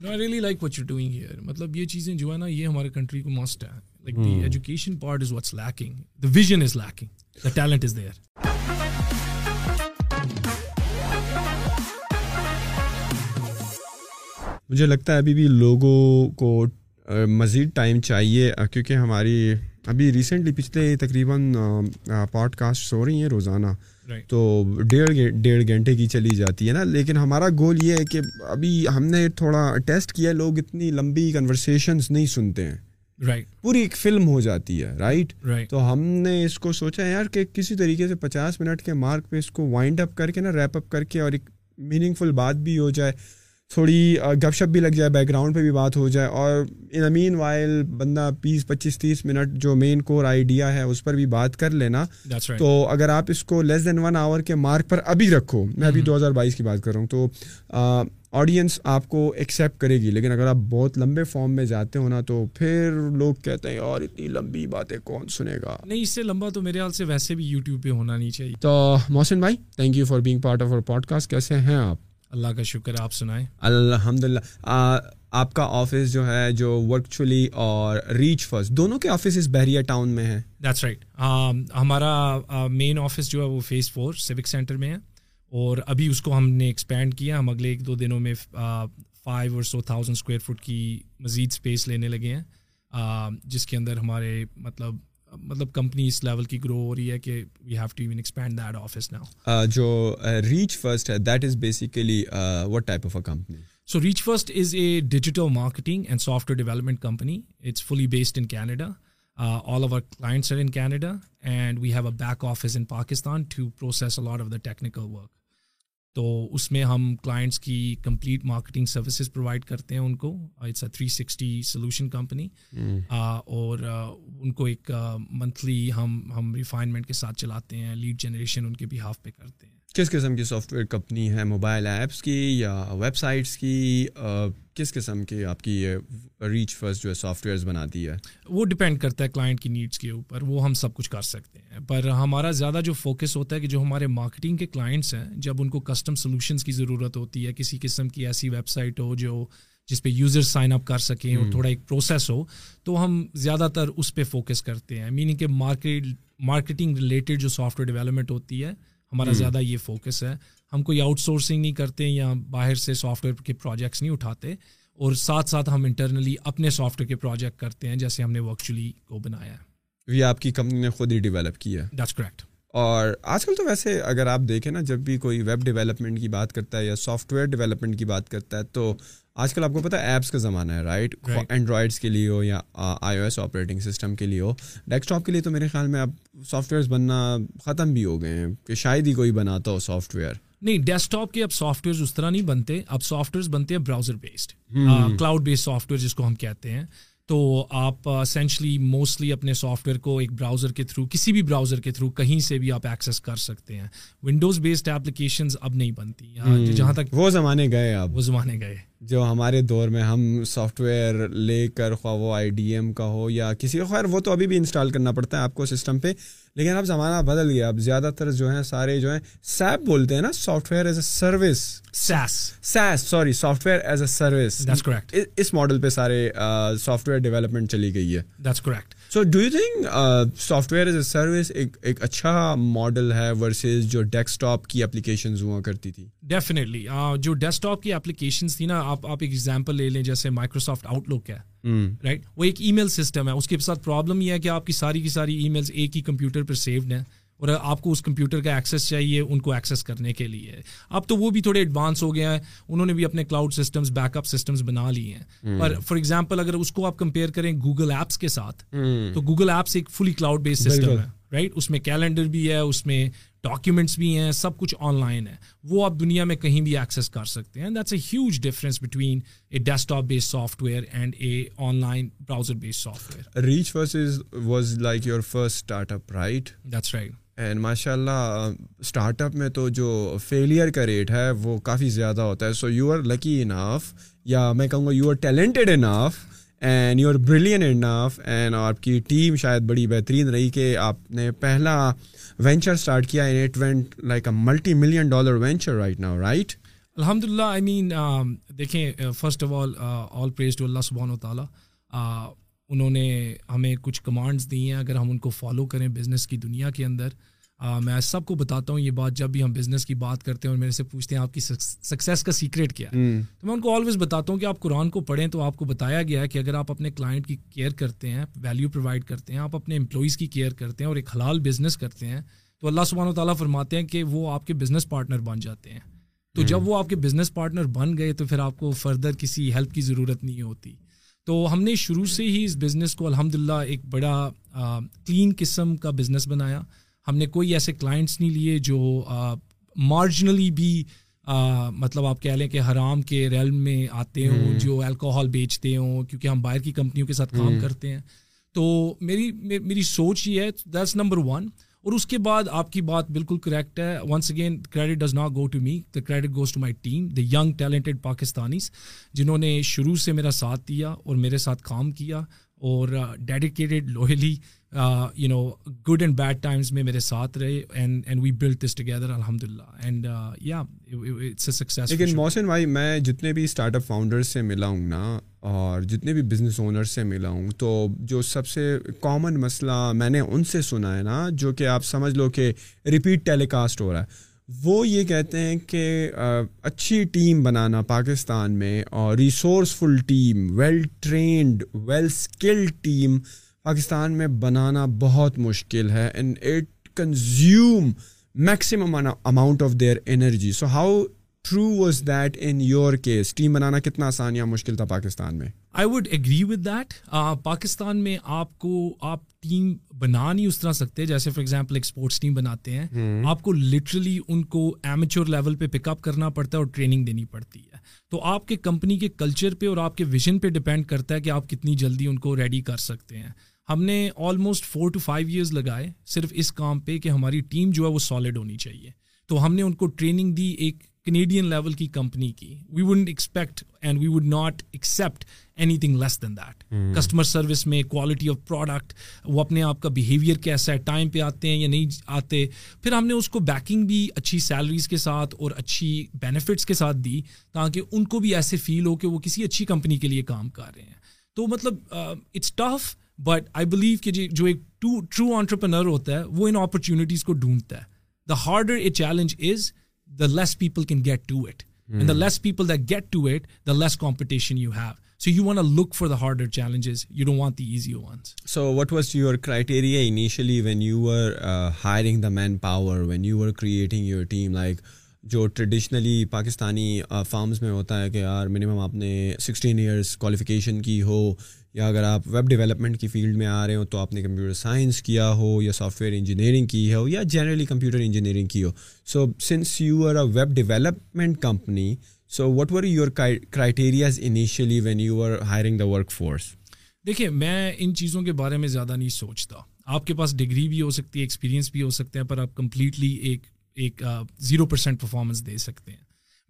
No, I really like what you're doing here. مطلب یہ چیزیں جو ہے نا یہ ہمارے کنٹری کو مسٹ ہے. Like the education part is what's lacking. The vision is lacking. The talent is there. مجھے لگتا ہے ابھی بھی لوگوں کو مزید ٹائم چاہیے کیونکہ ہماری ابھی ریسنٹلی پچھلے تقریباً پوڈ کاسٹ ہو رہی ہیں روزانہ تو ڈیڑھ گھنٹے کی چلی جاتی ہے نا. لیکن ہمارا گول یہ ہے کہ ابھی ہم نے تھوڑا ٹیسٹ کیا, لوگ اتنی لمبی کنورسیشنز نہیں سنتے ہیں, رائٹ, پوری ایک فلم ہو جاتی ہے, رائٹ. تو ہم نے اس کو سوچا یار کہ کسی طریقے سے 50 منٹ کے مارک پہ اس کو وائنڈ اپ کر کے نا, ریپ اپ کر کے, اور ایک میننگ فل بات بھی ہو جائے, تھوڑی گپ شپ بھی لگ جائے, بیک گراؤنڈ پہ بھی بات ہو جائے, اور ان دا مین وائل بندہ 20-25-30 منٹ جو مین کور آئیڈیا ہے اس پر بھی بات کر لینا. تو اگر آپ اس کو لیس دین 1 آور کے مارک پر ابھی رکھو, میں ابھی 2022 کی بات کر رہا ہوں, تو آڈینس آپ کو ایکسیپٹ کرے گی. لیکن اگر آپ بہت لمبے فارم میں جاتے ہو نا تو پھر لوگ کہتے ہیں یار اتنی لمبی باتیں کون سنے گا. نہیں, اس سے لمبا تو میرے خیال سے ویسے بھی یوٹیوب پہ ہونا نہیں چاہیے. تو محسن بھائی, thank you for being part of our podcast. کیسے ہیں آپ؟ اللہ کا شکر, آپ سنائیں. الحمد للہ. آپ کا آفس جو ہے, جو ورکچولی اور ریچ فرسٹ دونوں کے آفسز بحریہ ٹاؤن میں ہیں. That's right. ہمارا مین آفس جو ہے وہ فیز 4 سیوک سینٹر میں ہے, اور ابھی اس کو ہم نے ایکسپینڈ کیا. ہم اگلے 1-2 دنوں میں 5,000 اسکوائر فٹ کی مزید اسپیس لینے لگے ہیں, جس کے اندر ہمارے مطلب کمپنی اس لیول کی گرو ہو رہی ہے کہ we have to even expand that office now. جو ریچ فرسٹ ہے, that is basically what type of a company? So Reach First is a digital marketing and software development company. It's fully based in Canada. All of our clients are in Canada, and we have a back office in Pakistan to process a lot of the technical work. So, usme hum clients ki complete marketing services provide karte hain unko. It's a 360 solution company. Aur unko ek monthly hum refinement ke sath chalate hain. Lead generation unke behalf pe karte hain. کس قسم کی software company ہے؟ Mobile apps کی یا web sites کی؟ کس قسم کی آپ کی ریچ فرسٹ جو ہے سافٹ ویئرز بناتی ہے؟ وہ ڈپینڈ کرتا ہے کلائنٹ کی نیڈس کے اوپر, وہ ہم سب کچھ کر سکتے ہیں. پر ہمارا زیادہ جو فوکس ہوتا ہے کہ جو ہمارے مارکیٹنگ کے کلائنٹس ہیں, جب ان کو کسٹم سولوشنز کی ضرورت ہوتی ہے, کسی قسم کی ایسی ویب سائٹ ہو جو جس پہ یوزر سائن اپ کر سکیں اور تھوڑا ایک پروسیس ہو, تو ہم زیادہ تر اس پہ فوکس کرتے ہیں. میننگ کہ مارکیٹنگ ریلیٹڈ جو سافٹ ویئر ڈیولپمنٹ ہوتی ہے, ہمارا زیادہ یہ فوکس ہے. ہم کوئی آؤٹ سورسنگ نہیں کرتے یا باہر سے سافٹ ویئر کے پروجیکٹس نہیں اٹھاتے, اور ساتھ ساتھ ہم انٹرنلی اپنے سافٹ ویئر کے پروجیکٹ کرتے ہیں, جیسے ہم نے ورکچولی کو بنایا ہے. یہ آپ کی کمپنی نے خود ہی ڈیولپ کیا ہے؟ That's correct. اور آج کل تو ویسے اگر آپ دیکھیں نا, جب بھی کوئی ویب ڈیولپمنٹ کی بات کرتا ہے یا سافٹ ویئر ڈیولپمنٹ کی بات کرتا ہے, تو آج کل آپ کو پتہ ہے ایپس کا زمانہ ہے, رائٹ. اینڈرائڈس کے لیے ہو یا I O S operating system کے لیے ہو, ڈیسک ٹاپ کے لیے تو میرے خیال میں اب سافٹ ویئرز بننا ختم بھی ہو گئے ہیں کہ شاید ہی کوئی بناتا ہو سافٹ ویئر. نہیں, ڈیسک ٹاپ کے اب سافٹ ویئرز اس طرح نہیں بنتے, اب سافٹ ویئرز بنتے ہیں browser based, cloud based software جس کو ہم کہتے ہیں. تو آپ اسینشلی موسٹلی اپنے سافٹ ویئر کو ایک براؤزر کے تھرو, کسی بھی براؤزر کے تھرو, کہیں سے بھی آپ ایکسیس کر سکتے ہیں. ونڈوز بیسڈ ایپلیکیشنز اب نہیں بنتی, جہاں تک وہ زمانے گئے. آپ وہ زمانے گئے جو ہمارے دور میں ہم سافٹ ویئر لے کر, خواہ وہ آئی ڈی ایم کا ہو یا کسی, خیر وہ تو ابھی بھی انسٹال کرنا پڑتا ہے آپ کو سسٹم پہ, لیکن اب زمانہ بدل گیا. اب زیادہ تر جو ہیں سارے جو ہیں سیپ بولتے ہیں نا, software as a service, SaaS, sorry, software as a service. That's correct. اس ماڈل پہ سارے سافٹ ویئر ڈیولپمنٹ چلی گئی ہے. That's correct. So do you think software as a service ایک اچھا ماڈل ہے ورسز جو ڈیسک ٹاپ کی اپلیکیشنز ہوا کرتی تھی؟ ڈیفینیٹلی. جو ڈیسک ٹاپ کی اپلیکیشنز تھی نا, آپ ایک ایگزامپل لے لیں, جیسے مائیکروسافٹ آؤٹ لک ہے, رائٹ. وہ ایک ای میل سسٹم ہے. اس کے ساتھ پرابلم یہ ہے کہ آپ کی ساری ای میلز ایک ہی کمپیوٹر پر سیوڈ ہیں, اور آپ کو اس کمپیوٹر کا ایکسیس چاہیے ان کو ایکسیس کرنے کے لیے. اب تو وہ بھی تھوڑے ایڈوانس ہو گئے ہیں, انہوں نے بھی اپنے cloud systems, backup systems بنا لیے ہیں. پر فار ایگزامپل اگر اس کو آپ کمپیئر کریں گوگل ایپس کے ساتھ, تو گوگل ایپس ایک فلی کلاؤڈ بیسڈ سسٹم ہے, رائٹ. اس میں کیلنڈر بھی ہے, اس میں ڈاکیومنٹس بھی ہیں, سب کچھ آن لائن ہے. وہ آپ دنیا میں کہیں بھی ایکسیس کر سکتے ہیں. That's a huge difference between a desktop based software and a online browser based software. Reach First was like your first startup, right? That's right. And ماشاء اللہ start up میں تو جو failure کا rate ہے وہ کافی زیادہ ہوتا ہے. سو یو آر لکی اناف, یا میں کہوں گا you are talented enough and you are brilliant enough, and آپ کی ٹیم شاید بڑی بہترین رہی کہ آپ نے پہلا وینچر اسٹارٹ کیا. And it went like a multi million dollar venture right now, right. الحمدللہ آئی مین دیکھیں first of all all praise to اللہ سبحانہ و تعالیٰ. انہوں نے ہمیں کچھ کمانڈز دی ہیں, اگر ہم ان کو فالو کریں بزنس کی دنیا کے اندر, میں سب کو بتاتا ہوں یہ بات, جب بھی ہم بزنس کی بات کرتے ہیں اور میرے سے پوچھتے ہیں آپ کی سکسیس کا سیکریٹ کیا ہے, تو میں ان کو آلویز بتاتا ہوں کہ آپ قرآن کو پڑھیں تو آپ کو بتایا گیا ہے کہ اگر آپ اپنے کلائنٹ کی کیئر کرتے ہیں, ویلیو پرووائڈ کرتے ہیں, آپ اپنے امپلائیز کی کیئر کرتے ہیں اور ایک حلال بزنس کرتے ہیں, تو اللہ سبحانہ و تعالیٰ فرماتے ہیں کہ وہ آپ کے بزنس پارٹنر بن جاتے ہیں. تو جب وہ آپ کے بزنس پارٹنر بن گئے تو پھر آپ کو فردر کسی ہیلپ کی ضرورت نہیں ہوتی. تو ہم نے شروع سے ہی اس بزنس کو الحمدللہ ایک بڑا کلین قسم کا بزنس بنایا. ہم نے کوئی ایسے کلائنٹس نہیں لیے جو مارجنلی بھی مطلب آپ کہہ لیں کہ حرام کے ریلم میں آتے ہوں, جو الکوہل بیچتے ہوں, کیونکہ ہم باہر کی کمپنیوں کے ساتھ کام کرتے ہیں. تو میری سوچ یہ ہے, دیٹس نمبر ون. اور اس کے بعد آپ کی بات بالکل کریکٹ ہے, once again credit does not go to me, the credit goes to my team, the young talented Pakistanis جنہوں نے شروع سے میرا ساتھ دیا اور میرے ساتھ کام کیا اور dedicated loyally you know good and bad times میں میرے ساتھ رہے, and we build this together الحمد للہ, اینڈ یا اٹس اے سکسیس. لیکن محسن بھائی, میں جتنے بھی اسٹارٹ اپ فاؤنڈر سے ملا ہوں نا اور جتنے بھی بزنس اونر سے ملا ہوں, تو جو سب سے کامن مسئلہ میں نے ان سے سنا ہے نا, جو کہ آپ سمجھ لو کہ ریپیٹ ٹیلی کاسٹ ہو رہا ہے, وہ یہ کہتے ہیں کہ اچھی ٹیم بنانا پاکستان میں, اور resourceful team, well trained, well skilled team Pakistan میں بنانا بہت مشکل ہے, and it consume maximum amount of their energy. So how true was that in your case? Team بنانا کتنا آسان یا مشکل تھا پاکستان میں؟ I would agree with that. Pakistan میں آپ ٹیم بنا نہیں اس طرح سکتے جیسے فار ایگزامپل ایک اسپورٹس ٹیم بناتے ہیں. آپ کو لٹرلی ان کو ایمیچور لیول پہ پک اپ کرنا پڑتا ہے اور ٹریننگ دینی پڑتی ہے. تو آپ کے کمپنی کے کلچر پہ اور آپ کے ویژن پہ ڈپینڈ کرتا ہے کہ آپ کتنی جلدی ان کو ریڈی کر سکتے ہیں. ہم نے آلموسٹ 4 to 5 years لگائے صرف اس کام پہ کہ ہماری ٹیم جو ہے وہ سالڈ ہونی چاہیے. تو ہم نے ان کو ٹریننگ دی ایک Canadian level کی کمپنی کی. We wouldn't expect and we would not accept anything less than that. Customer service میں quality of product, وہ اپنے آپ کا behavior کیسا ہے, ٹائم پہ آتے ہیں یا نہیں آتے. پھر ہم نے اس کو بیکنگ بھی اچھی سیلریز کے ساتھ اور اچھی بینیفٹس کے ساتھ دی تاکہ ان کو بھی ایسے فیل ہو کہ وہ کسی اچھی کمپنی کے لیے کام کر رہے ہیں. تو مطلب it's tough but I believe کہ جو ایک true entrepreneur ہوتا ہے وہ ان opportunities کو ڈھونڈتا ہے. The harder a challenge is, the less people can get to it. And the less people that get to it, the less competition you have. So you want to look for the harder challenges. You don't want the easier ones. So what was your criteria initially when you were hiring the manpower, when you were creating your team? Like, جو traditionally Pakistani firms میں ہوتا ہے کہ یار minimum آپ نے 16 years qualification کی ہو, یا اگر آپ ویب ڈیولپمنٹ کی فیلڈ میں آ رہے ہو تو آپ نے کمپیوٹر سائنس کیا ہو, یا سافٹ ویئر انجینئرنگ کی ہو, یا جنرلی کمپیوٹر انجینئرنگ کی ہو. So since you are a web development company, so what were your criterias initially when you are hiring the work force? دیکھیں, میں ان چیزوں کے بارے میں زیادہ نہیں سوچتا. آپ کے پاس ڈگری بھی ہو سکتی ہے, ایکسپیرینس بھی ہو سکتے ہیں, پر آپ کمپلیٹلی ایک 0% پرفارمنس دے سکتے ہیں.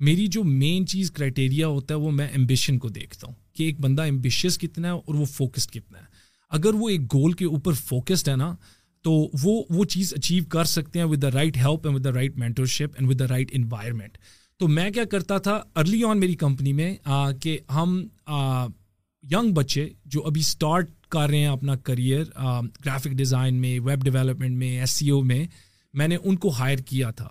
میری جو مین چیز کرائٹیریا ہوتا ہے وہ میں ایمبیشن کو دیکھتا ہوں کہ ایک بندہ ایمبیشیس کتنا ہے اور وہ فوکسڈ کتنا ہے. اگر وہ ایک گول کے اوپر فوکسڈ ہے نا تو وہ چیز اچیو کر سکتے ہیں with the right help and with the right mentorship and with the right environment. تو میں کیا کرتا تھا ارلی آن میری کمپنی میں کہ ہم ینگ بچے جو ابھی اسٹارٹ کر رہے ہیں اپنا کریئر گرافک ڈیزائن میں, ویب ڈیولپمنٹ میں, ایس سی او میں, میں نے ان کو ہائر کیا تھا.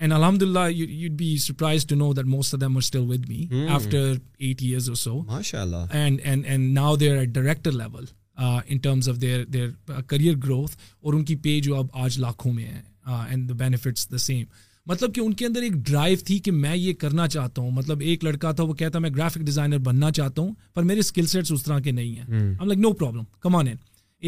اینڈ الحمد للہ you'd be surprise to know that most of them are still with me after 8 years or so. MashaAllah. And now they are at director level in terms of their career growth, اور ان کی پے جو اب آج لاکھوں میں ہے, and the benefits the same. مطلب کہ ان کے اندر ایک ڈرائیو تھی کہ میں یہ کرنا چاہتا ہوں. مطلب ایک لڑکا تھا وہ کہتا میں گرافک ڈیزائنر بننا چاہتا ہوں پر میرے اسکل سیٹس اس طرح کے نہیں ہیں. I'm like no problem, come on in.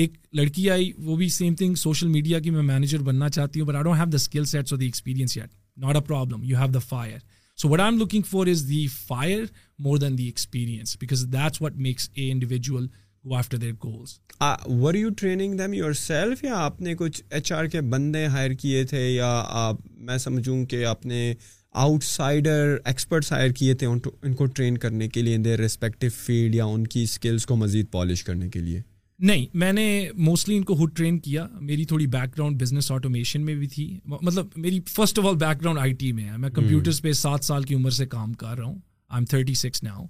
ایک لڑکی آئی وہ بھی سیم تھنگ سوشل میڈیا کی میں مینیجر بننا چاہتی ہوں but I don't have the skill sets اور the experience yet. Not a problem, you have the fire. So what I am looking for is the fire more than the experience because that's what makes a individual go after their goals. Were you training them yourself یا آپ نے کچھ H R کے بندے higher کیے تھے, یا آپ میں سمجھوں کہ آپ نے آؤٹ سائڈر ایکسپرٹس ہائر کیے تھے ان کو ٹرین کرنے کے لیے ان دیئر ریسپیکٹیو فیلڈ یا ان کی اسکلس کو مزید پالش کرنے کے لیے؟ نہیں, میں نے موسٹلی ان کو ہڈ ٹرین کیا. میری تھوڑی بیک گراؤنڈ بزنس آٹومیشن میں بھی تھی. مطلب میری first of all background I T میں ہے. میں کمپیوٹرز پہ 7 سال کی عمر سے کام کر رہا ہوں. I am 36 now.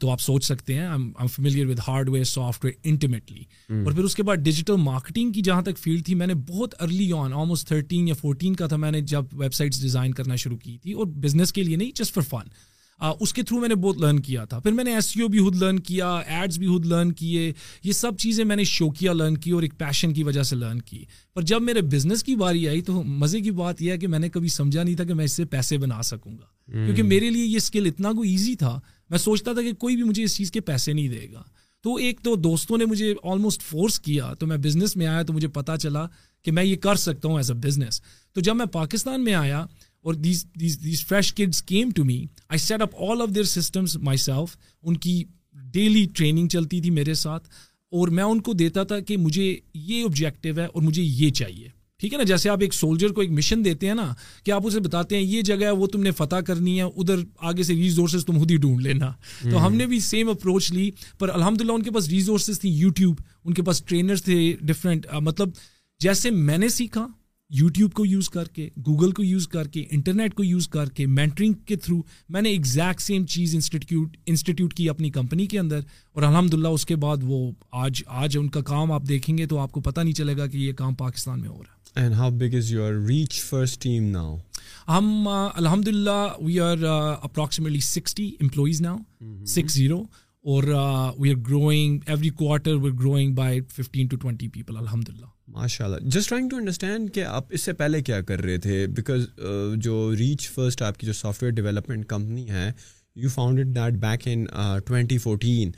تو آپ سوچ سکتے ہیں I am familiar with hardware software intimately. اور پھر اس کے بعد ڈیجیٹل مارکیٹنگ کی جہاں تک فیلڈ تھی, میں نے بہت ارلی آن, آلموسٹ 13 یا 14 کا تھا, میں نے جب ویب سائٹس ڈیزائن کرنا شروع کی تھی, اور بزنس کے لیے نہیں, جسٹ فار فن. اس کے تھرو میں نے بہت لرن کیا تھا. پھر میں نے ایس سی او بھی خود لرن کیا, ایڈز بھی خود لرن کیے. یہ سب چیزیں میں نے شوقیہ لرن کی اور ایک پیشن کی وجہ سے لرن کی. پر جب میرے بزنس کی باری آئی تو مزے کی بات یہ ہے کہ میں نے کبھی سمجھا نہیں تھا کہ میں اس سے پیسے بنا سکوں گا, کیونکہ میرے لیے یہ اسکل اتنا کوئی ایزی تھا. میں سوچتا تھا کہ کوئی بھی مجھے اس چیز کے پیسے نہیں دے گا. تو ایک تو دوستوں نے مجھے آلموسٹ فورس کیا, تو میں بزنس میں آیا تو مجھے پتہ چلا کہ میں یہ کر سکتا ہوں ایز اے بزنس. تو جب میں پاکستان میں آیا اور these fresh kids came to me, I set up all of their systems myself. ان کی ڈیلی ٹریننگ چلتی تھی میرے ساتھ, اور میں ان کو دیتا تھا کہ مجھے یہ آبجیکٹیو ہے اور مجھے یہ چاہیے. ٹھیک ہے نا, جیسے آپ ایک سولجر کو ایک مشن دیتے ہیں نا, کہ آپ اسے بتاتے ہیں یہ جگہ ہے, وہ تم نے فتح کرنی ہے, ادھر آگے سے ریسورسز تم خود ہی ڈھونڈ لینا. تو ہم نے بھی سیم اپروچ لی, پر الحمدللہ ان کے پاس ریسورسز تھیں, یوٹیوب, ان کے پاس ٹرینرز تھے ڈفرینٹ. مطلب جیسے میں نے سیکھا یوٹیوب کو یوز کر کے, گوگل کو یوز کر کے, انٹرنیٹ کو یوز کر کے, مینٹرنگ کے تھرو, میں نے ایگزیکٹ سیم چیز انسٹیٹیوٹ کی اپنی کمپنی کے اندر. اور الحمدللہ اس کے بعد وہ آج ان کا کام آپ دیکھیں گے تو آپ کو پتہ نہیں چلے گا کہ یہ کام پاکستان میں ہو رہا ہے. And how big is your Reach First team now? ہم الحمدللہ we are approximately 60 employees now, 60, اور we are growing every quarter, we're growing by 15 to 20 people alhamdulillah. ماشاءاللہ. Just trying to understand کہ آپ اس سے پہلے کیا کر رہے تھے, because جو Reach First آپ کی جو سافٹ ویئر ڈیولپمنٹ کمپنی ہے, you founded that back in 2014,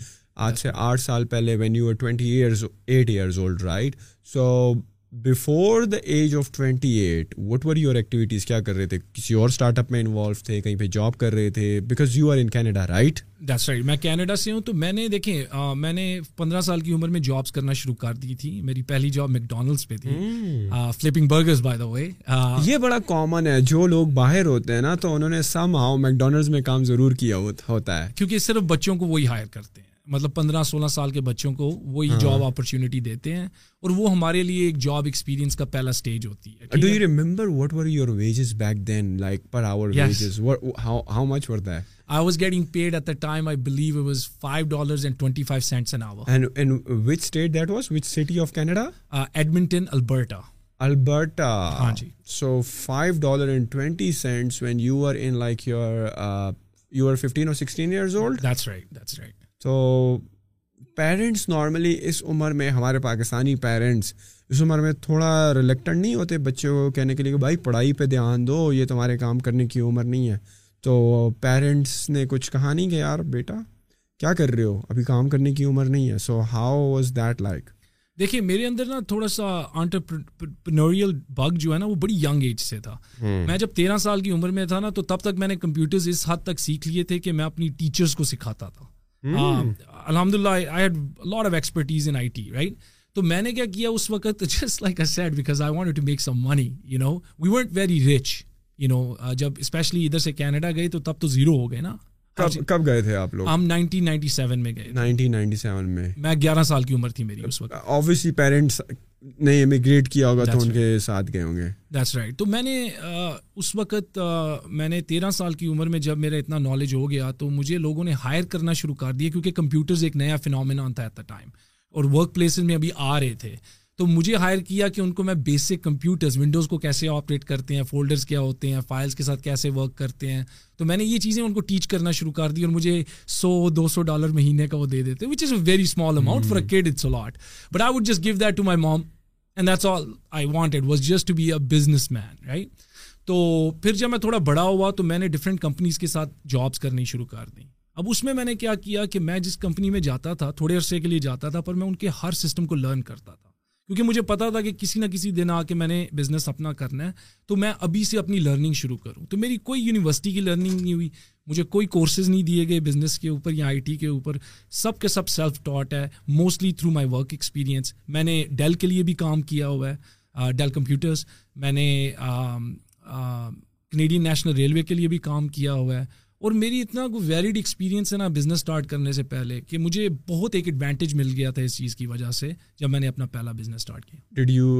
آج سے 8 سال پہلے, when you were 28 years old, right? So before the age of 28, what were your activities? کیا کر رہے تھے؟ کسی اور اسٹارٹ اپ میں انوالو تھے, کہیں پہ جاب کر رہے تھے, because you are in Canada, right? That's right, میں کینیڈا سے ہوں. تو میں نے دیکھیں, میں نے 15 سال کی عمر میں جابس کرنا شروع کر دی تھی. میری پہلی جاب میک ڈونلڈس پہ تھی, flipping burgers by the way. یہ بڑا کامن ہے, جو لوگ باہر ہوتے ہیں نا تو انہوں نے سم ہاؤ میک ڈونلڈس میں کام ضرور کیا ہوتا ہے, کیونکہ صرف بچوں کو وہی ہائر کرتے ہیں. مطلب 15-16 سال کے بچوں کو وہی جاب اپرچونیٹی دیتے ہیں, اور وہ ہمارے لیے ایک جاب ایکسپیرینس کا پہلا سٹیج ہوتی ہے. Do you remember what were your wages back then, like per hour wages, how much were that? I was getting paid at the time, I believe it was $5.25 an hour. And which state that was? Which city of Canada? Edmonton, Alberta. Alberta. Yes. So $5.20 when you were in like your, you were 15 or 16 years old? That's right, that's right. So parents normally is umar mein, ہمارے Pakistani parents اس عمر میں تھوڑا reluctant نہیں ہوتے بچوں کو کہنے کے لیے کہ بھائی پڑھائی پہ دھیان دو, یہ تمہارے کام کرنے کی عمر نہیں ہے. تو پیرنٹس نے کچھ کہا نہیں کہ یار بیٹا کیا کر رہے ہو, ابھی کام کرنے کی عمر نہیں ہے. So how was that like? دیکھیے میرے اندر نا تھوڑا سا انٹرپرینوریل بگ جو ہے نا, وہ بڑی ینگ ایج سے تھا. میں جب 13 سال کی عمر میں تھا نا, تو تب تک میں نے کمپیوٹرز اس حد تک سیکھ لیے تھے کہ میں اپنی ٹیچرس کو سکھاتا تھا. الحمدللہ I had lot of expertise in I T, right? تو میں نے کیا کیا اس وقت, just like I said, because I wanted to make some money, you know, we weren't very rich, you know. جب اسپیشلی ادھر سے کینیڈا گئے تو تب تو زیرو ہو گئے نا. کب گئے تھے آپ لوگ؟ ہم 1997 میں گئے. 1997 میں میں 11 سال کی عمر تھی میری اس وقت. آبویسلی پیرنٹس نے امیگریٹ کیا ہوگا تو ان کے ساتھ گئے ہوں گے. That's right. تو میں نے اس وقت, میں نے 13 سال کی عمر میں جب میرا اتنا نالج ہو گیا تو مجھے لوگوں نے ہائر کرنا شروع کر دیا, کیونکہ کمپیوٹرز ایک نیا فینومینون تھا ایٹ دا ٹائم, اور ورک پلیسز میں ابھی آ رہے تھے. تو مجھے ہائر کیا کہ ان کو میں بیسک کمپیوٹرز, ونڈوز کو کیسے آپریٹ کرتے ہیں, فولڈرز کیا ہوتے ہیں, فائلز کے ساتھ کیسے ورک کرتے ہیں. تو میں نے یہ چیزیں ان کو ٹیچ کرنا شروع کر دی, اور مجھے $100-$200 مہینے کا وہ دے دیتے, which is a very small amount for a kid, it's a lot, but I would just give that to my mom, and that's all I wanted, was just to be a businessman, right? تو پھر جب میں تھوڑا بڑا ہوا تو میں نے ڈفرینٹ کمپنیز کے ساتھ جابس کرنی شروع کر دیں. اب اس میں میں نے کیا کیا کہ میں جس کمپنی میں جاتا تھا, تھوڑے عرصے کے لیے جاتا تھا, پر میں ان کے ہر سسٹم کو لرن کرتا تھا, کیونکہ مجھے پتا تھا کہ کسی نہ کسی دن آ کے میں نے بزنس اپنا کرنا ہے, تو میں ابھی سے اپنی لرننگ شروع کروں. تو میری کوئی یونیورسٹی کی لرننگ نہیں ہوئی, مجھے کوئی کورسز نہیں دیے گئے بزنس کے اوپر یا آئی ٹی کے اوپر, سب کے سب سیلف ٹاٹ ہے, mostly through my work experience. میں نے ڈیل کے لیے بھی کام کیا ہوا ہے, ڈیل کمپیوٹرز, میں نے کینیڈین نیشنل ریلوے کے لیے بھی کام کیا ہوا ہے, اور میری اتنا کوئی ویلڈ ایکسپیرینس ہے نا بزنس اسٹارٹ کرنے سے پہلے کہ مجھے بہت ایک ایڈوانٹیج مل گیا تھا اس چیز کی وجہ سے جب میں نے اپنا پہلا بزنس اسٹارٹ کیا. Did you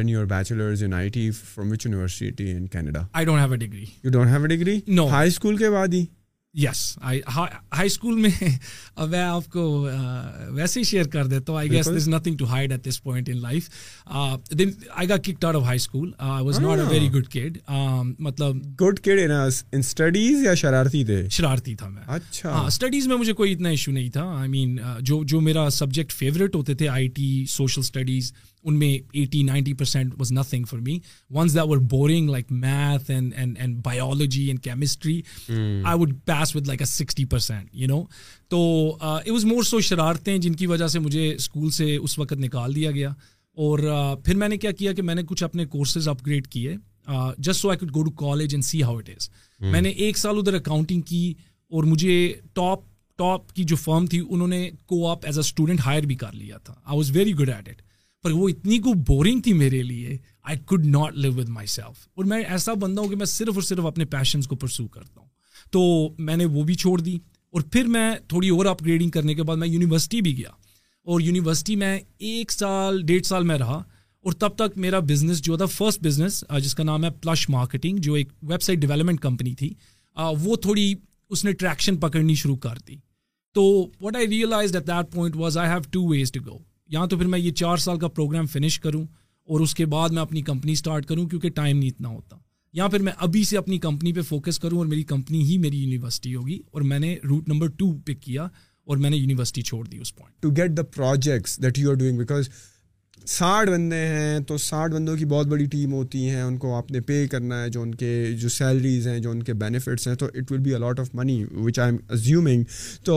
done your bachelor's in IT from which university in Canada? I don't have a degree. You don't have a degree? No. High school کے بعد ہی? Yes. High school میں میں آپ کو ویسے ہی شیئر کر دیتا ہوں. I guess there's nothing to hide at this point in life. Then I got kicked out of high school. I was not a very good kid. مطلب good kid in studies یا شرارتی تھے؟ شرارتی تھا میں. اچھا. ہاں اسٹڈیز میں مجھے کوئی اتنا ایشو نہیں تھا. I mean جو میرا سبجیکٹ فیوریٹ ہوتے تھے آئی ٹی سوشل اسٹڈیز ان میں 80-90% was nothing for me. Ones that were boring like math and biology and chemistry, I would pass with like a 60%, you know. تو it was more so شرارتیں جن کی وجہ سے مجھے اسکول سے اس وقت نکال دیا گیا. اور پھر میں نے کیا کیا کہ میں نے کچھ اپنے کورسز اپ گریڈ کیے just so I could go to college and see how it is. میں نے ایک سال ادھر اکاؤنٹنگ کی اور مجھے ٹاپ کی جو فرم تھی انہوں نے کو آپ ایز اے اسٹوڈنٹ ہائر بھی کر لیا تھا. I was very good at it. پر وہ اتنی کو بورنگ تھی میرے لیے I could not live with myself. اور میں ایسا بندہ ہوں کہ میں صرف اور صرف اپنے پیشنس کو پرسو کرتا ہوں. تو میں نے وہ بھی چھوڑ دی اور پھر میں تھوڑی اور اپ گریڈنگ کرنے کے بعد میں یونیورسٹی بھی گیا اور یونیورسٹی میں 1-1.5 سال میں رہا. اور تب تک میرا بزنس جو تھا فرسٹ بزنس جس کا نام ہے پلش مارکیٹنگ جو ایک ویب سائٹ ڈیولپمنٹ کمپنی تھی وہ تھوڑی اس نے ٹریکشن پکڑنی شروع کر دی. تو what I realised at that point was I have 2 ways to go. یا تو پھر میں یہ 4 سال کا پروگرام فنش کروں اور اس کے بعد میں اپنی کمپنی سٹارٹ کروں کیونکہ ٹائم نہیں اتنا ہوتا, یا پھر میں ابھی سے اپنی کمپنی پہ فوکس کروں اور میری کمپنی ہی میری یونیورسٹی ہوگی. اور میں نے روٹ نمبر 2 پک کیا اور میں نے یونیورسٹی چھوڑ دی اس point to get the projects that you are doing. Because 60 بندے ہیں تو 60 بندوں کی بہت بڑی ٹیم ہوتی ہیں, ان کو آپ نے پے کرنا ہے, جو ان کے جو سیلریز ہیں, جو ان کے بینیفٹس ہیں, تو it will be a lot of money which I am assuming. تو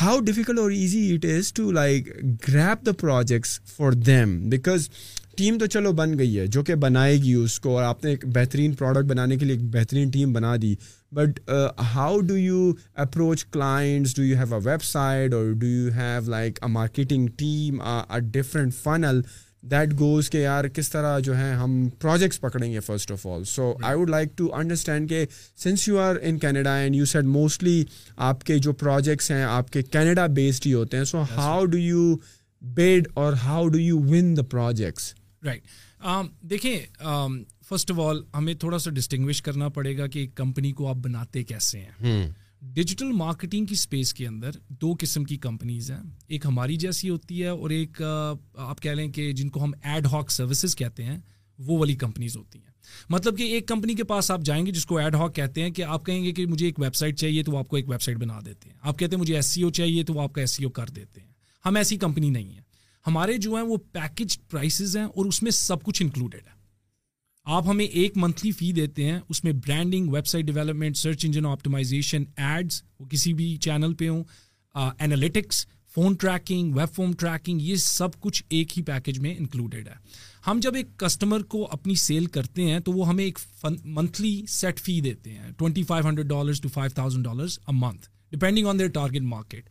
how difficult or easy it is to like grab the projects for them, because team تو چلو بن گئی ہے جو کہ بنائے گی اس کو, اور آپ نے ایک بہترین پروڈکٹ بنانے کے لیے ایک بہترین ٹیم بنا دی, but how do you approach clients? Do you have a website or do you have like a marketing team, a different funnel that goes کہ یار کس طرح جو ہے ہم پروجیکٹس پکڑیں گے first of all? So I would like to understand کہ since you are in Canada and you said mostly آپ کے جو پروجیکٹس ہیں آپ کے کینیڈا بیسڈ ہی ہوتے ہیں, so how do you bid اور how do you win the projects? Right. دیکھیں فرسٹ آف آل ہمیں تھوڑا سا ڈسٹنگوش کرنا پڑے گا کہ ایک کمپنی کو آپ بناتے کیسے ہیں. ڈیجیٹل مارکیٹنگ کی اسپیس کے اندر 2 قسم کی کمپنیز ہیں, ایک ہماری جیسی ہوتی ہے اور ایک آپ کہہ لیں کہ جن کو ہم ایڈ ہاک سروسز کہتے ہیں وہ والی کمپنیز ہوتی ہیں. مطلب کہ ایک کمپنی کے پاس آپ جائیں گے جس کو ایڈ ہاک کہتے ہیں کہ آپ کہیں گے کہ مجھے ایک ویب سائٹ چاہیے تو وہ آپ کو ایک ویب سائٹ بنا دیتے ہیں, آپ کہتے ہیں مجھے SEO چاہیے تو وہ آپ کا SEO کر دیتے ہیں. ہم ایسی کمپنی نہیں ہیں, ہمارے جو ہیں وہ پیکج پرائسز ہیں اور اس میں سب کچھ انکلوڈیڈ ہے. آپ ہمیں ایک منتھلی فی دیتے ہیں, اس میں branding, website development, search engine optimisation, ads وہ کسی بھی چینل پہ ہوں, analytics, phone tracking, web form tracking, یہ سب کچھ ایک ہی پیکج میں انکلوڈیڈ ہے. ہم جب ایک کسٹمر کو اپنی سیل کرتے ہیں تو وہ ہمیں ایک منتھلی سیٹ فی دیتے ہیں $2,500 to $5,000 a month depending on their target market.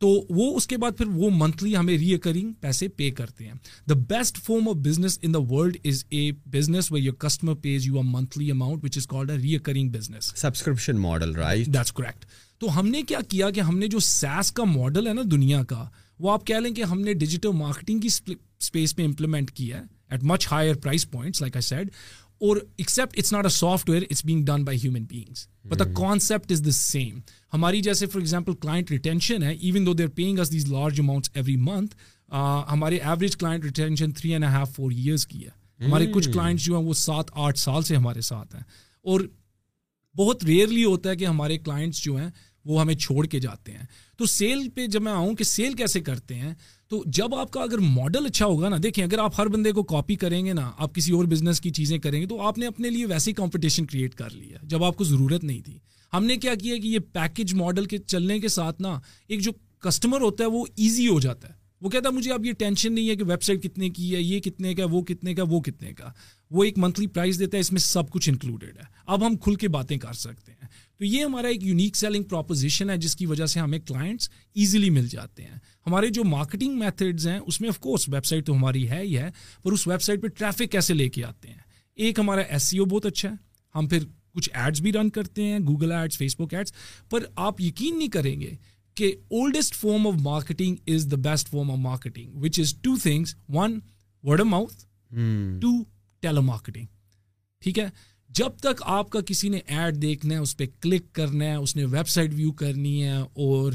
تو وہ اس کے بعد پھر وہ منتھلی ہمیں ریکرنگ پیسے پے کرتے ہیں. The best form of business in the world is a business where your customer pays you a monthly amount which is called a recurring business, subscription model, right? That's correct. تو ہم نے کیا کیا کہ ہم نے جو SaaS کا ماڈل ہے نا دنیا کا, وہ آپ کہہ لیں کہ ہم نے ڈیجیٹل مارکیٹنگ کی اسپیس میں امپلیمنٹ کیا ہے at much higher price points like I said, اور except it's not a software, it's being done by human beings, but the concept is the same. ہماری جیسے فار ایگزامپل کلائنٹ ریٹینشن ہے, even though they are paying us these large amounts every month, ہمارے average client retention 3.5-4 years کی ہے. ہمارے کچھ clients جو ہیں وہ 7-8 سال سے ہمارے ساتھ ہیں, اور بہت ریئرلی ہوتا ہے کہ ہمارے کلائنٹس جو ہیں وہ ہمیں چھوڑ کے جاتے ہیں. تو سیل پہ جب میں آؤں کہ سیل کیسے کرتے ہیں, تو جب آپ کا اگر ماڈل اچھا ہوگا نا, دیکھیں اگر آپ ہر بندے کو کاپی کریں گے نا, آپ کسی اور بزنس کی چیزیں کریں گے, تو آپ نے اپنے لیے ویسے کمپٹیشن کریٹ کر لیا جب آپ کو ضرورت نہیں تھی. ہم نے کیا کیا کہ یہ پیکج ماڈل کے چلنے کے ساتھ نا ایک جو کسٹمر ہوتا ہے وہ ایزی ہو جاتا ہے. وہ کہتا ہے مجھے اب یہ ٹینشن نہیں ہے کہ ویب سائٹ کتنے کی ہے, یہ کتنے کا ہے, وہ کتنے کا, وہ کتنے کا. وہ ایک منتھلی پرائز دیتا ہے, اس میں سب کچھ انکلوڈیڈ ہے, اب ہم کھل کے باتیں کر سکتے ہیں. تو یہ ہمارا ایک یونیک سیلنگ پروپوزیشن ہے جس کی وجہ سے ہمیں کلائنٹس ایزیلی مل جاتے ہیں. ہمارے جو مارکیٹنگ میتھڈز ہیں اس میں آف کورس ویب سائٹ تو ہماری ہے ہی ہے, پر اس ویب سائٹ پہ ٹریفک کیسے لے کے آتے ہیں, ایک ہمارا SEO بہت اچھا ہے, ہم پھر کچھ ایڈز بھی رن کرتے ہیں، Google ads, Facebook ads, پر آپ یقین نہیں کریں گے کہ oldest form of marketing is the best form of marketing, which is two things, one word of mouth, two telemarketing. ٹھیک ہے، جب تک آپ کا کسی نے ایڈ دیکھنا ہے، اس پہ کلک کرنا ہے، اس نے ویب سائٹ ویو کرنی ہے اور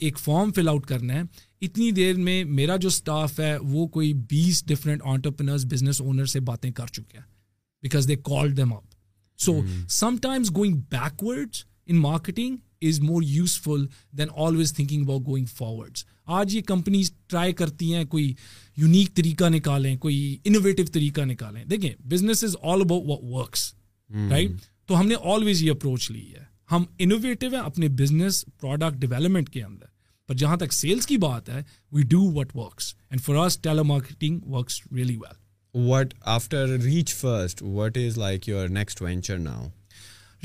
ایک فارم فل آؤٹ کرنا ہے، اتنی دیر میں میرا جو سٹاف ہے وہ کوئی 20 ڈفرینٹ آنٹرپرینرز، بزنس اونر سے باتیں کر چکے ہیں because they called them up. So sometimes going backwards in marketing is more useful than always thinking about going forwards. آج یہ کمپنیز ٹرائی کرتی ہیں کوئی یونیک طریقہ نکالیں، کوئی انوویٹیو طریقہ نکالیں. دیکھیں business is all about what works, right? تو ہم نے آلویز یہ اپروچ لی ہے، ہم انوویٹیو ہیں اپنے بزنس پروڈکٹ ڈیولپمنٹ کے اندر، پر جہاں تک سیلس کی بات ہے we do what works and for us telemarketing works really well. What after Reach First, what is like your next venture now?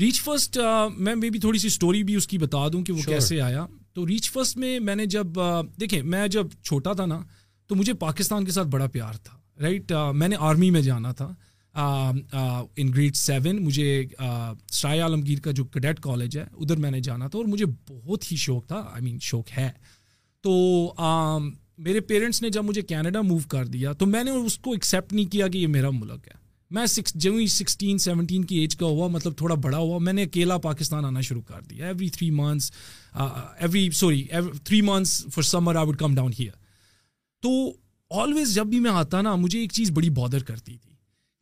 Reach First میں بھی تھوڑی سی اسٹوری بھی اس کی بتا دوں کہ وہ کیسے آیا. تو ریچ فرسٹ میں میں نے جب دیکھیں میں جب چھوٹا تھا نا تو مجھے پاکستان کے ساتھ بڑا پیار تھا، رائٹ. میں نے آرمی میں جانا تھا ان گریڈ 7، مجھے سرائے عالمگیر کا جو کڈیٹ کالج ہے ادھر میں نے جانا تھا اور مجھے بہت ہی شوق تھا، آئی مین شوق ہے. تو میرے پیرنٹس نے جب مجھے کینیڈا موو کر دیا تو میں نے اس کو ایکسیپٹ نہیں کیا کہ یہ میرا ملک ہے. میں جب 16-17 کی ایج کا ہوا، مطلب تھوڑا بڑا ہوا، میں نے اکیلا پاکستان آنا شروع کر دیا. Every three months for summer I would come down here. تو آلویز جب بھی میں آتا نا مجھے ایک چیز بڑی بادر کرتی تھی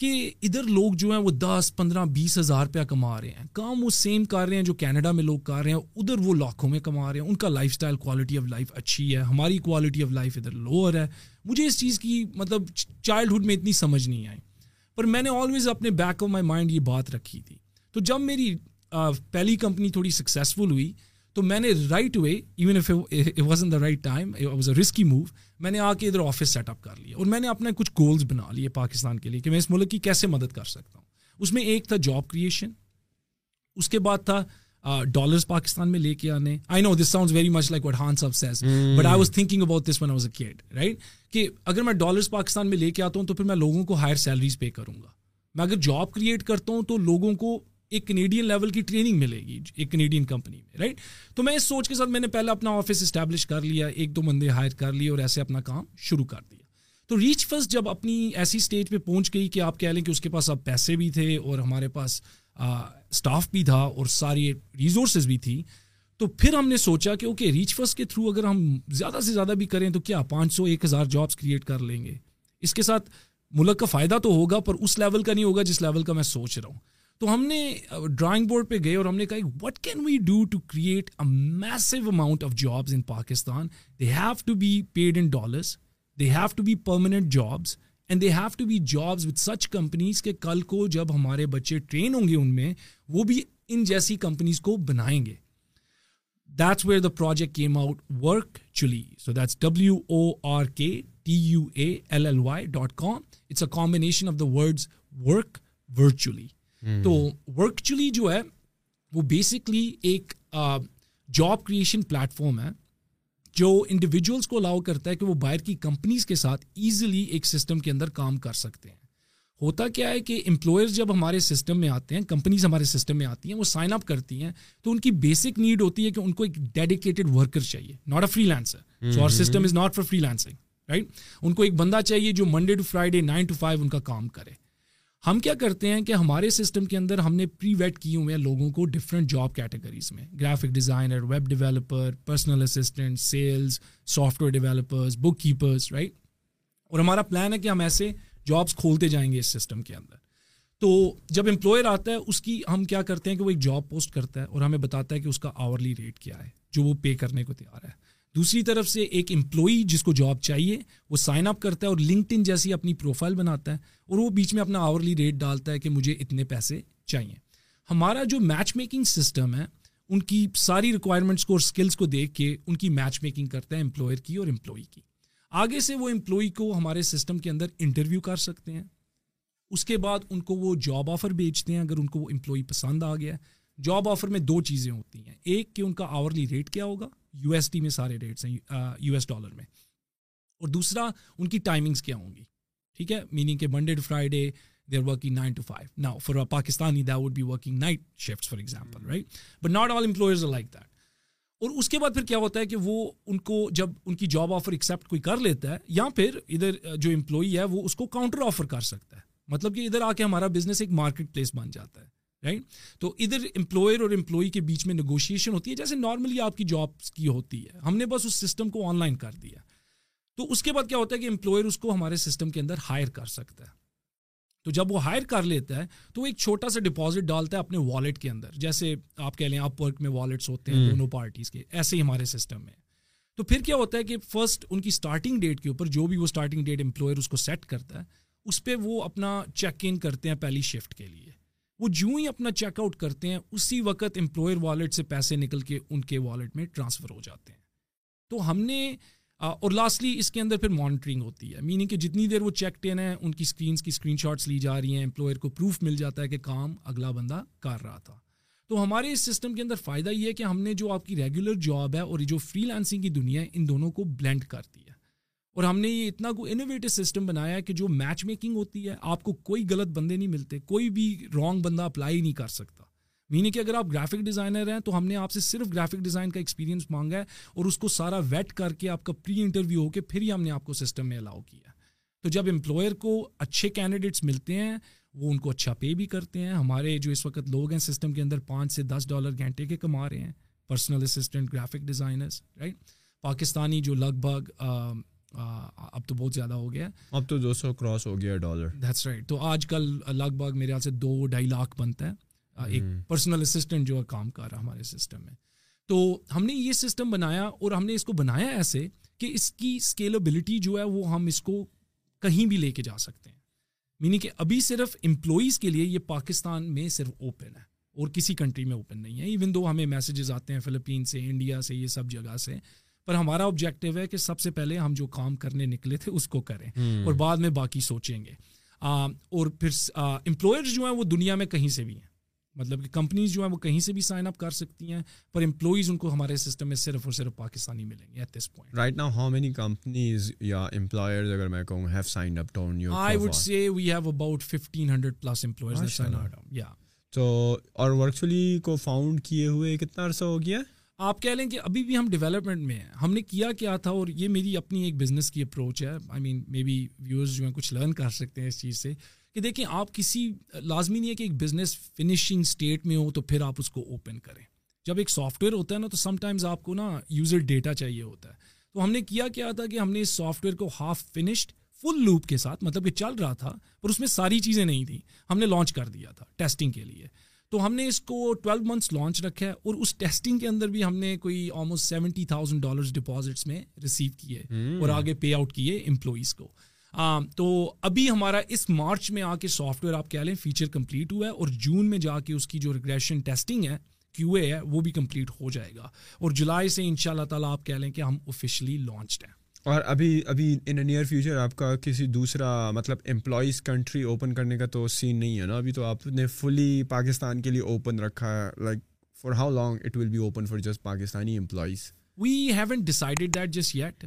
کہ ادھر لوگ جو ہیں وہ 10-15-20 ہزار روپیہ کما رہے ہیں، کام وہ سیم کر رہے ہیں جو کینیڈا میں لوگ کر رہے ہیں، ادھر وہ لاکھوں میں کما رہے ہیں. ان کا lifestyle, quality of life اچھی ہے، ہماری کوالٹی آف لائف ادھر لوور ہے. مجھے اس چیز کی مطلب چائلڈہڈ میں اتنی سمجھ نہیں آئی، پر میں نے آلویز اپنے بیک آف مائی مائنڈ یہ بات رکھی تھی. تو جب میری پہلی کمپنی تھوڑی سکسیزفل ہوئی تو میں نے right way, even if it wasn't the right time, it was a risky move, میں نے آ کے ادھر آفس سیٹ اپ کر لیا اور میں نے اپنا کچھ گولز بنا لیے پاکستان کے لیے کہ میں اس ملک کی کیسے مدد کر سکتا ہوں. اس میں ایک تھا جاب کریشن، اس کے بعد تھا ڈالرز پاکستان میں لے کے آنے. I know this sounds very much like what ہان صاحب says, but I was thinking about this when I was a kid, right, کہ اگر میں ڈالرز پاکستان میں لے کے آتا ہوں تو پھر میں لوگوں کو ہائر سیلریز پے کروں گا. میں اگر جاب کریٹ کرتا ہوں تو لوگوں کو ایک کینیڈین لیول کی ٹریننگ ملے گی ایک کینیڈین کمپنی میں، رائٹ. تو میں اس سوچ کے ساتھ میں نے پہلے اپنا آفس اسٹیبلش کر لیا، 1-2 بندے ہائر کر لیے اور ایسے اپنا کام شروع کر دیا. تو ریچ فرسٹ جب اپنی ایسی اسٹیج پہ پہنچ گئی کہ آپ کہہ لیں کہ اس کے پاس اب پیسے بھی تھے اور ہمارے پاس اسٹاف بھی تھا اور ساری ریسورسز بھی تھی، تو پھر ہم نے سوچا کہ اوکے ریچ فرسٹ کے تھرو اگر ہم زیادہ سے زیادہ بھی کریں تو کیا 500-1000 جابس کریٹ کر لیں گے. اس کے ساتھ ملک کا فائدہ تو ہوگا پر اس لیول کا نہیں ہوگا جس لیول کا میں سوچ رہا ہوں. تو ہم نے ڈرائنگ بورڈ پہ گئے اور ہم نے کہا what can we do to create a massive amount of jobs in Pakistan. They have to be paid in dollars, they have to be permanent jobs and they have to be jobs with such companies کہ کل کو جب ہمارے بچے train ہوں گے ان میں وہ بھی ان جیسی کمپنیز کو بنائیں گے. That's where the project came out, Workchuli. So that's WORKTUALLY.com. It's a combination of the words work, virtually. تو Workchuli جو ہے وہ basically ایک job creation platform ہے جو انڈیویجولس کو الاؤ کرتا ہے کہ وہ باہر کی کمپنیز کے ساتھ ایزیلی ایک سسٹم کے اندر کام کر سکتے ہیں. ہوتا کیا ہے کہ امپلائرز جب ہمارے سسٹم میں آتے ہیں، کمپنیز ہمارے سسٹم میں آتی ہیں، وہ سائن اپ کرتی ہیں تو ان کی بیسک نیڈ ہوتی ہے کہ ان کو ایک ڈیڈیکیٹڈ ورکر چاہیے، not a freelancer. So our system is not for freelancing, right. ان کو ایک بندہ چاہیے جو منڈے ٹو فرائیڈے 9 to 5 ان کا کام کرے. ہم کیا کرتے ہیں کہ ہمارے سسٹم کے اندر ہم نے پری ویٹ کیے ہوئے ہیں لوگوں کو ڈفرینٹ جاب کیٹیگریز میں، graphic designer, web developer, personal assistant, sales, software developers, bookkeepers, right. اور ہمارا پلان ہے کہ ہم ایسے جابس کھولتے جائیں گے اس سسٹم کے اندر. تو جب امپلائر آتا ہے اس کی ہم کیا کرتے ہیں کہ وہ ایک جاب پوسٹ کرتا ہے اور ہمیں بتاتا ہے کہ اس کا آورلی ریٹ کیا ہے جو وہ پے کرنے کو تیار ہے. دوسری طرف سے ایک امپلائی جس کو جاب چاہیے وہ سائن اپ کرتا ہے اور لنکڈ ان جیسی اپنی پروفائل بناتا ہے اور وہ بیچ میں اپنا آورلی ریٹ ڈالتا ہے کہ مجھے اتنے پیسے چاہیے. ہمارا جو میچ میکنگ سسٹم ہے ان کی ساری ریکوائرمنٹس کو اور اسکلس کو دیکھ کے ان کی میچ میکنگ کرتا ہے امپلائر کی اور امپلائی کی. آگے سے وہ امپلائی کو ہمارے سسٹم کے اندر انٹرویو کر سکتے ہیں، اس کے بعد ان کو وہ جاب آفر بھیجتے ہیں اگر ان کو وہ امپلائی پسند آ گیا. جاب آفر میں 2 چیزیں ہوتی ہیں، ایک کہ ان کا آورلی ریٹ کیا ہوگا، USD میں سارے ریٹس ہیں، US ڈالر میں، اور دوسرا ان کی ٹائمنگز کیا ہوں گی، ٹھیک ہے، میننگ کہ Monday to Friday they're working 9 to 5. Now, for a Pakistani, that would be working night shifts, for example, right? But not all employers are like that. اور اس کے بعد پھر کیا ہوتا ہے کہ وہ ان کو جب ان کی جاب آفر ایکسیپٹ کوئی کر لیتا ہے یا پھر ادھر جو امپلائی ہے وہ اس کو کاؤنٹر آفر کر سکتا ہے. مطلب کہ ادھر آ کے ہمارا بزنس ایک مارکیٹ پلیس بن جاتا ہے, رائٹ. تو ادھر امپلائر اور امپلائی کے بیچ میں نیگوشیشن ہوتی ہے جیسے نارملی آپ کی جابس کی ہوتی ہے. ہم نے بس اس سسٹم کو آن لائن کر دیا. تو اس کے بعد کیا ہوتا ہے کہ امپلائر اس کو ہمارے سسٹم کے اندر ہائر کر سکتا ہے. تو جب وہ ہائر کر لیتا ہے تو وہ ایک چھوٹا سا ڈپازٹ ڈالتا ہے اپنے والیٹ کے اندر, جیسے آپ کہہ لیں اپ ورک میں والیٹس ہوتے ہیں دونوں پارٹیز کے, ایسے ہی ہمارے سسٹم میں. تو پھر کیا ہوتا ہے کہ فرسٹ ان کی اسٹارٹنگ ڈیٹ کے اوپر جو بھی وہ اسٹارٹنگ ڈیٹ امپلائر اس کو سیٹ کرتا ہے اس پہ وہ اپنا چیک ان کرتے ہیں پہلی شفٹ کے لیے. وہ جوں ہی اپنا چیک آؤٹ کرتے ہیں اسی وقت امپلائر والیٹ سے پیسے نکل کے ان کے والیٹ میں ٹرانسفر ہو جاتے ہیں. تو ہم نے اور لاسٹلی اس کے اندر پھر مانیٹرنگ ہوتی ہے, میننگ کہ جتنی دیر وہ چیک ان ہیں ان کی اسکرینس کی اسکرین شاٹس لی جا رہی ہیں, امپلائر کو پروف مل جاتا ہے کہ کام اگلا بندہ کر رہا تھا. تو ہمارے اس سسٹم کے اندر فائدہ یہ ہے کہ ہم نے جو آپ کی ریگولر جاب ہے اور جو فری لانسنگ کی دنیا ہے ان دونوں کو بلینڈ کر دیا, اور ہم نے یہ اتنا کو انوویٹو سسٹم بنایا ہے کہ جو میچ میکنگ ہوتی ہے آپ کو کوئی غلط بندے نہیں ملتے, کوئی بھی رانگ بندہ اپلائی نہیں کر سکتا. میننگ کہ اگر آپ گرافک ڈیزائنر ہیں تو ہم نے آپ سے صرف گرافک ڈیزائن کا ایکسپیرینس مانگا ہے اور اس کو سارا ویٹ کر کے آپ کا پری انٹرویو ہو کے پھر ہی ہم نے آپ کو سسٹم میں الاؤ کیا. تو جب امپلائر کو اچھے کینڈیڈیٹس ملتے ہیں وہ ان کو اچھا پے بھی کرتے ہیں. ہمارے جو اس وقت لوگ ہیں سسٹم کے اندر $5 سے $10 گھنٹے کے کما رہے ہیں, personal assistant, graphic designers, right. Pakistani جو لگ بھگ اب تو بہت زیادہ ہو گیا, اب تو 200 کراس ہو گیا ڈالر, دیٹس رائٹ. تو آج کل لگ بھگ میرے خیال سے 2-2.5 لاکھ بنتا ہے ایک پرسنل اسسٹنٹ جو کام کر رہا ہمارے سسٹم میں. تو ہم نے یہ سسٹم بنایا اور ہم نے اس کو بنایا ایسے کہ اس کی اسکیلیبلٹی جو ہے وہ ہم اس کو کہیں بھی لے کے جا سکتے ہیں. میننگ کہ ابھی صرف امپلائیز کے لیے یہ پاکستان میں صرف اوپن ہے اور کسی کنٹری میں اوپن نہیں ہے, ایون دو ہمیں میسیجز آتے ہیں فلپین سے, انڈیا سے, یہ سب جگہ سے. پر ہمارا آبجیکٹیو ہے کہ سب سے پہلے ہم جو کام کرنے نکلے تھے اس کو کریں اور بعد میں باقی سوچیں گے. اور پھر امپلائرز جو ہیں وہ دنیا میں کہیں سے بھی ہیں, مطلب کہ کمپنیز جو ہیں وہ کہیں سے بھی سائن اپ کر سکتی ہیں, پر امپلائیز ان کو ہمارے سسٹم میں صرف اور صرف پاکستانی ملیں گے at this point. Right now how many companies یا امپلائرز اگر میں کہوں have signed up to your profile? I would say we have about 1500 plus employers that sign up. یا تو اور ورکچولی کو فاؤنڈ کیے ہوئے کتنا عرصہ ہو گیا؟ آپ کہہ لیں کہ ابھی بھی ہم ڈیولپمنٹ میں ہیں. ہم نے کیا کیا تھا, اور یہ میری اپنی ایک بزنس کی اپروچ ہے, آئی مین مے بی ویورز جو ہیں کچھ لرن کر سکتے ہیں اس چیز سے کہ دیکھیں آپ کسی لازمی نہیں ہے کہ ایک بزنس فنیشنگ اسٹیٹ میں ہو تو پھر آپ اس کو اوپن کریں. جب ایک سافٹ ویئر ہوتا ہے نا تو سم ٹائمز آپ کو نا یوزر ڈیٹا چاہیے ہوتا ہے. تو ہم نے کیا کیا تھا کہ ہم نے اس سافٹ ویئر کو ہاف فنشڈ فل لوپ کے ساتھ, مطلب کہ چل رہا تھا پر اس میں ساری چیزیں نہیں تھیں, ہم نے لانچ کر دیا تھا ٹیسٹنگ کے لیے. تو ہم نے اس کو 12 منتھس لانچ رکھا ہے اور اس ٹیسٹنگ کے اندر بھی ہم نے کوئی آلموسٹ $70,000 ڈپازٹس میں ریسیو کیے اور آگے پے آؤٹ کیے امپلائیز کو. تو ابھی ہمارا اس مارچ میں آ کے سافٹ ویئر آپ کہہ لیں فیچر کمپلیٹ ہوا ہے, اور جون میں جا کے اس کی جو ریگریشن ٹیسٹنگ ہے کیو اے ہے وہ بھی کمپلیٹ ہو جائے گا, اور جولائی سے ان شاء اللہ تعالیٰ آپ کہہ لیں کہ ہم اوفیشلی لانچڈ ہیں. اور ابھی ان نیئر فیوچر آپ کا کسی دوسرا مطلب امپلائیز کنٹری اوپن کرنے کا تو سین نہیں ہے نا؟ ابھی تو آپ نے فلی پاکستان کے لیے اوپن رکھا ہے. Like for how long it will be open for just Pakistani employees? We haven't decided that just yet,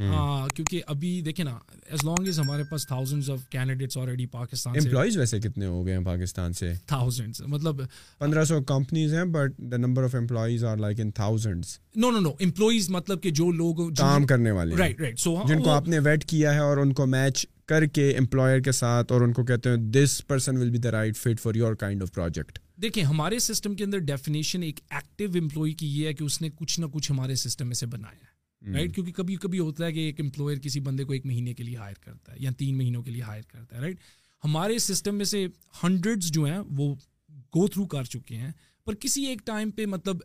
کیونکہ ابھی دیکھیں نا ایز لانگ از ہمارے پاس thousands of candidates already Pakistan employees. ویسے کتنے ہو گئے ہیں پاکستان سے؟ تھاؤزنڈز, مطلب 1500 کمپنیز ہیں but the number of employees are like in thousands. No no no employees مطلب کہ جو لوگ کام کرنے والے, رائٹ رائٹ, سو جن کو آپ نے ویٹ کیا ہے اور ان کو میچ کر کے امپلائر کے ساتھ, اور ان کو کہتے ہیں this person will be the right fit for your kind of project. دیکھیں ہمارے سسٹم کے اندر ڈیفینیشن ایک ایکٹیو امپلائی کی یہ ہے کہ اس نے کچھ نہ کچھ ہمارے سسٹم میں سے بنایا ہے, رائٹ. کیونکہ کبھی کبھی ہوتا ہے کہ ایک امپلائر کسی بندے کو 1 مہینے کے لیے ہائر کرتا ہے یا 3 مہینوں کے لیے ہائر کرتا ہے, رائٹ. ہمارے سسٹم میں سے ہنڈریڈز جو ہیں وہ گو تھرو کر چکے ہیں, پر کسی ایک ٹائم پہ مطلب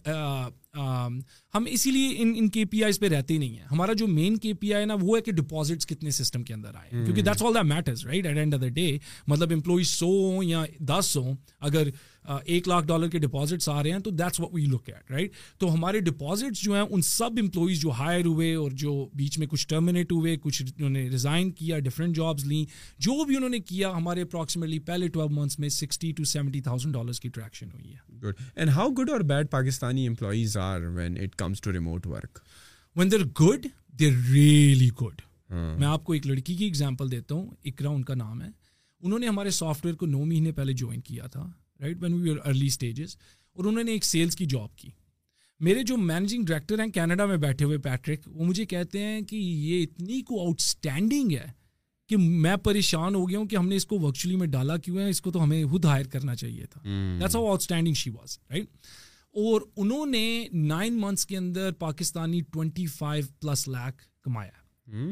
ہم اسی لیے ان کے پی آئیز پہ رہتے نہیں ہیں. ہمارا جو مین کے پی آئی ہے نا وہ ہے کہ ڈپازٹس کتنے سسٹم کے اندر آئے, کیونکہ that's all that matters, right, at end of the day. مطلب امپلائیز 100 ہوں یا 10 ہوں, اگر $1,00,000 کے ڈپازٹس آ رہے ہیں تو that's what we look at, right. تو ہمارے ڈپازٹس جو ہیں ان سب امپلائیز جو ہائر ہوئے اور جو بیچ میں کچھ ٹرمینیٹ ہوئے, کچھ انہوں نے ریزائن کیا, ڈفرینٹ جابس لیں, جو بھی انہوں نے کیا, ہمارے اپروکسیمیٹلی پہلے 12 منتھس میں $60,000 to $70,000 کی ٹریکشن ہوئی ہے. Good. And how good or bad Pakistani employees are when it comes to remote work? When they're good, they're really good. میں آپ کو ایک لڑکی کی ایگزامپل دیتا ہوں, اکرا ان کا نام ہے, انہوں نے ہمارے سافٹ ویئر کو 9 مہینے پہلے جوائن کیا تھا right when we are early stages, اور انہوں نے ایک سیلس کی جاب کی. میرے جو مینیجنگ ڈائریکٹر ہیں کینیڈا میں بیٹھے ہوئے پیٹرک، وہ مجھے کہتے ہیں کہ یہ اتنی کو آؤٹ اسٹینڈنگ ہے کہ میں پریشان ہو گیا ہوں کہ ہم نے اس کو ورکچولی میں ڈالا کیوں ہے، اس کو تو ہمیں خود ہائر کرنا چاہیے تھا. That's how outstanding she was right. اور انہوں نے 9 مہینے کے اندر پاکستانی 25+ لاکھ کمایا.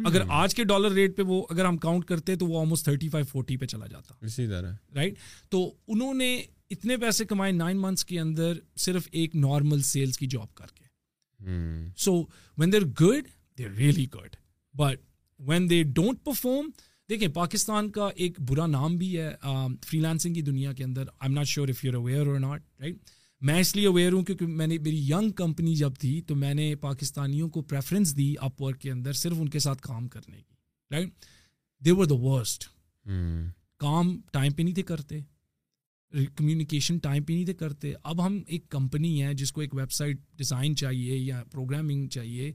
اگر آج کے ڈالر ریٹ پہ وہ اگر ہم کاؤنٹ کرتے تو وہ آلموسٹ 35-40 پہ چلا جاتا اسی طرح رائٹ. تو انہوں نے اتنے پیسے کمائے 9 مہینے کے اندر صرف ایک نارمل سیلز کی جاب کر کے. So when they are good they are really good, but when they don't perform. دیکھیں پاکستان کا ایک برا نام بھی ہے فری لانسنگ کی دنیا کے اندر. I am not sure if you are aware اور ناٹ رائٹ. میں اس لیے اویئر ہوں کیونکہ میں نے میری ینگ کمپنی جب تھی تو میں نے پاکستانیوں کو پریفرنس دی اپ ورک کے اندر صرف ان کے ساتھ کام کرنے کی right. They were the worst. کام ٹائم پہ نہیں تھے کرتے، کمیونیکیشن ٹائم پہ نہیں تھے کرتے. اب ہم ایک کمپنی ہے جس کو ایک ویب سائٹ ڈیزائن چاہیے یا پروگرامنگ چاہیے،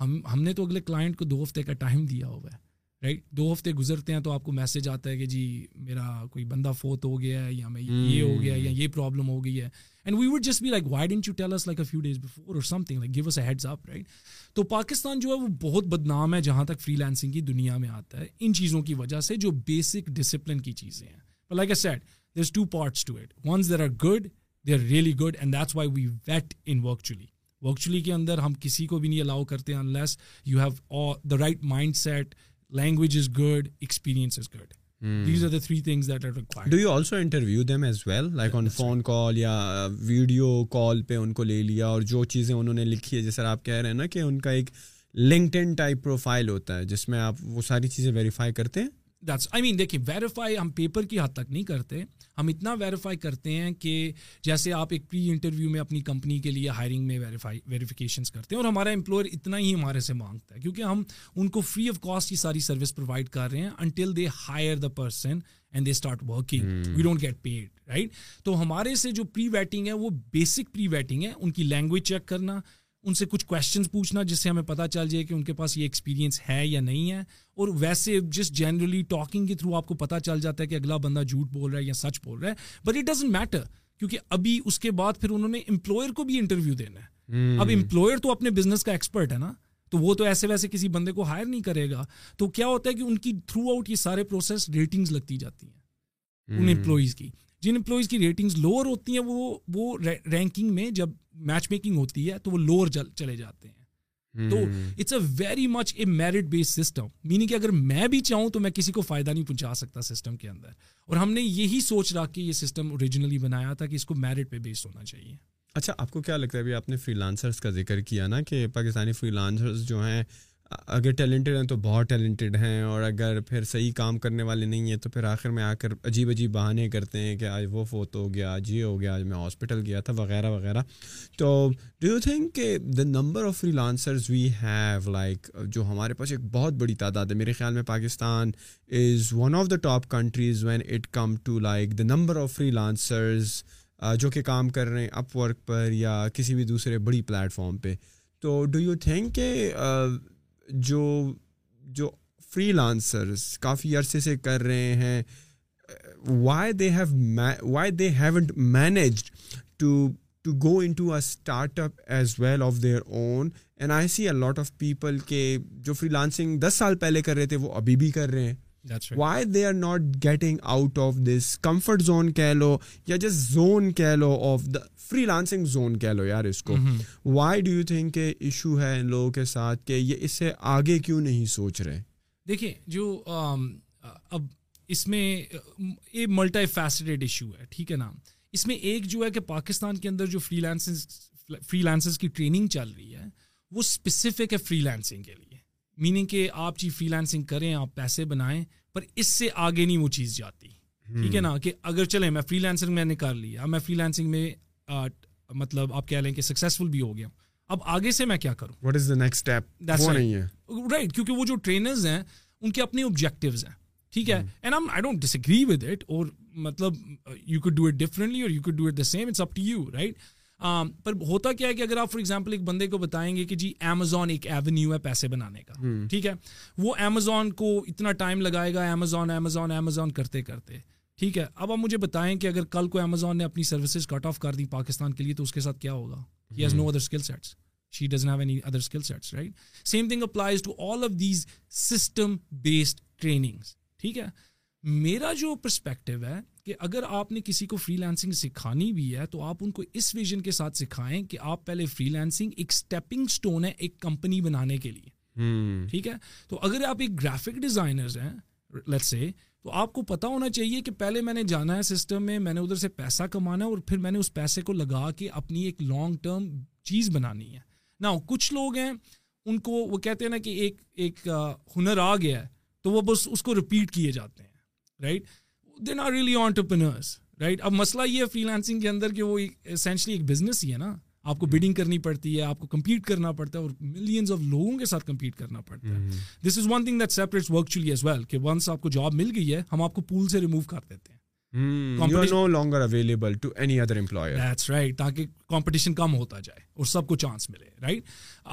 ہم نے تو اگلے کلائنٹ کو 2 ہفتے کا ٹائم دیا ہوا ہے رائٹ. 2 ہفتے گزرتے ہیں تو آپ کو میسج آتا ہے کہ جی میرا کوئی بندہ فوت ہو گیا ہے یا میں یہ ہو گیا یا یہ پرابلم ہو گئی ہے. And we would just be like why didn't you tell us like a few days before or something like give us a heads up right. تو پاکستان جو ہے وہ بہت بدنام ہے جہاں تک فری لانسنگ کی دنیا میں آتا ہے ان چیزوں کی وجہ سے جو بیسک ڈسپلن کی چیزیں ہیں. But like a set there is 2 parts to it. Once there are good they are really good and that's why we wait in ورکچولی. ورکچولی کے اندر ہم کسی کو بھی نہیں الاؤ کرتے unless you have the right mindset. Language is good, experience is good. These are the 3 things that are required. Do you also interview them as well? Like on phone call ya video call pe unko le liya aur jo cheeze unhone likhi hai jaisa aap keh rahe hain na ki unka ek LinkedIn type profile hota hai jisme aap wo sari cheeze verify karte hain. That's I mean dekhiye verify hum paper ki had tak nahi karte. Hum itna verify karte hain ki jaise aap ek pre interview mein apni company ke liye hiring mein verifications karte hain aur hamara employer itna hi hamare se mangta hai kyunki hum unko free of cost ye sari service provide kar rahe hain until they hire the person and they start working. We don't get paid right. To hamare se jo pre vetting hai wo basic pre vetting hai. Unki language check karna, ان سے کچھ questions پوچھنا جس سے ہمیں پتہ چل جائے کہ ان کے پاس یہ ایکسپیرینس ہے یا نہیں ہے. اور ویسے جسٹ جنرلی ٹاکنگ کے تھرو آپ کو پتہ چل جاتا ہے کہ اگلا بندہ جھوٹ بول رہا ہے یا سچ بول رہا ہے. بٹ اٹ ڈزنٹ میٹر کیونکہ ابھی اس کے بعد پھر انہوں نے امپلائر کو بھی انٹرویو دینا ہے. اب امپلائر تو اپنے بزنس کا ایکسپرٹ ہے نا، تو وہ تو ایسے ویسے کسی بندے کو ہائر نہیں کرے گا. تو کیا ہوتا ہے کہ ان کی تھرو آؤٹ یہ سارے پروسیس ریٹنگز لگتی جاتی ہیں ان امپلائیز کی. جن امپلائیز کی ریٹنگز لوور ہوتی ہیں وہ رینکنگ میں جب میچ میکنگ ہوتی ہے تو وہ لوور چلے جاتے ہیں. تو it's a very much a merit based system, meaning کہ اگر میں بھی چاہوں تو میں کسی کو فائدہ نہیں پہنچا سکتا سسٹم کے اندر. اور ہم نے یہی سوچ رکھ کے یہ سسٹم اوریجنلی بنایا تھا کہ اس کو میرٹ پہ بیسڈ ہونا چاہیے. اچھا آپ کو کیا لگتا ہے، ابھی آپ نے فری لانسرس کا ذکر کیا نا کہ پاکستانی فری لانسرس جو ہیں اگر ٹیلنٹڈ ہیں تو بہت ٹیلنٹڈ ہیں، اور اگر پھر صحیح کام کرنے والے نہیں ہیں تو پھر آخر میں آ کر عجیب عجیب بہانے کرتے ہیں کہ آج وہ فوت ہو گیا، آج یہ ہو گیا، آج میں ہاسپٹل گیا تھا وغیرہ وغیرہ. تو ڈو یو تھنک کہ the number of freelancers we have like جو ہمارے پاس ایک بہت بڑی تعداد ہے، میرے خیال میں Pakistan is one of the top countries when it come to like the number of freelancers جو کہ کام کر رہے ہیں اپ ورک پر یا کسی بھی دوسرے بڑی پلیٹ فارم پہ. تو ڈو یو تھنک کہ جو فری لانسرز کافی عرصے سے کر رہے ہیں، why they haven't managed to go into a startup as well of their own. And I see a lot of people کہ جو فری لانسنگ 10 سال پہلے کر رہے تھے وہ ابھی بھی کر رہے ہیں. That's right. Why they are not getting out of this comfort zone کہہ لو یا just zone کہہ لو of the freelancing zone کہہ لو یار اس کو. وائی ڈو یو تھنک کہ ایشو ہے ان لوگوں کے ساتھ کہ یہ اس سے آگے کیوں نہیں سوچ رہے؟ دیکھیں جو اب اس میں یہ ملٹی فیسٹڈ ایشو ہے، ٹھیک ہے نا. اس میں ایک جو ہے کہ پاکستان کے اندر جو فری لانسرز کی ٹریننگ چل رہی ہے وہ اسپیسیفک ہے فری لانسنگ کے لیے، میننگ کہ آپ جی فری لانسنگ کریں، آپ پیسے بنائیں، پر اس سے آگے نہیں وہ چیز جاتی. ٹھیک ہے نا کہ اگر چلیں میں فری لانسنگ میں نے کر لیا، میں فری لانسنگ میں مطلب آپ کہہ لیں کہ سکسیزفل بھی ہو گیا، اب آگے سے میں کیا کروں، what is the next step, وہ نہیں ہے رائٹ. کیونکہ وہ جو ٹرینرز ہیں ان کے اپنے آبجیکٹیوز ہیں، ٹھیک ہے. And I don't disagree with it, اور مطلب you could do it differently or you could do it the same, it's up to you right. پر ہوتا کیا ہے کہ اگر آپ فار ایگزامپل ایک بندے کو بتائیں گے کہ جی Amazon ایک ایونیو ہے پیسے بنانے کا, ٹھیک ہے, وہ Amazon کو اتنا ٹائم لگائے گا Amazon Amazon Amazon کرتے کرتے, ٹھیک ہے. اب آپ مجھے بتائیں کہ اگر کل کو Amazon نے اپنی سروسز کٹ آف کر دی پاکستان کے لیے تو اس کے ساتھ کیا ہوگا؟ He has no other skill sets. She doesn't have any other skill sets, right? Same thing applies to all of these system-based trainings. ٹھیک ہے, میرا جو پرسپیکٹیو ہے کہ اگر آپ نے کسی کو فری لانسنگ سکھانی بھی ہے تو آپ ان کو اس ویژن کے ساتھ سکھائیں کہ آپ پہلے فری لانسنگ ایک اسٹیپنگ اسٹون ہے ایک کمپنی بنانے کے لیے, ٹھیک ہے. تو اگر آپ ایک گرافک ڈیزائنرز ہیں لیٹس سے, تو آپ کو پتا ہونا چاہیے کہ پہلے میں نے جانا ہے سسٹم میں, میں نے ادھر سے پیسہ کمانا ہے اور پھر میں نے اس پیسے کو لگا کے اپنی ایک لانگ ٹرم چیز بنانی ہے نا. کچھ لوگ ہیں ان کو وہ کہتے ہیں نا کہ ایک ہنر آ گیا ہے تو وہ بس اس کو ریپیٹ کیے جاتے ہیں, right. They are really entrepreneurs, right. اب مسئلہ یہ ہے فری لانسنگ کے اندر کہ وہ اسینشلی ایک بزنس ہی ہے نا. آپ کو بیڈنگ کرنی پڑتی ہے, آپ کو کمپیٹ کرنا پڑتا ہے اور ملینز آف لوگوں کے ساتھ کمپیٹ کرنا پڑتا ہے. This is one thing that separates ورکچولی as well کہ ونس آپ کو جاب مل گئی ہے ہم آپ کو پول سے ریموو کر دیتے ہیں. You are no longer available to any other employer. That's right. تاکہ کمپٹیشن کم ہوتا جائے اور سب کو چانس ملے, رائٹ.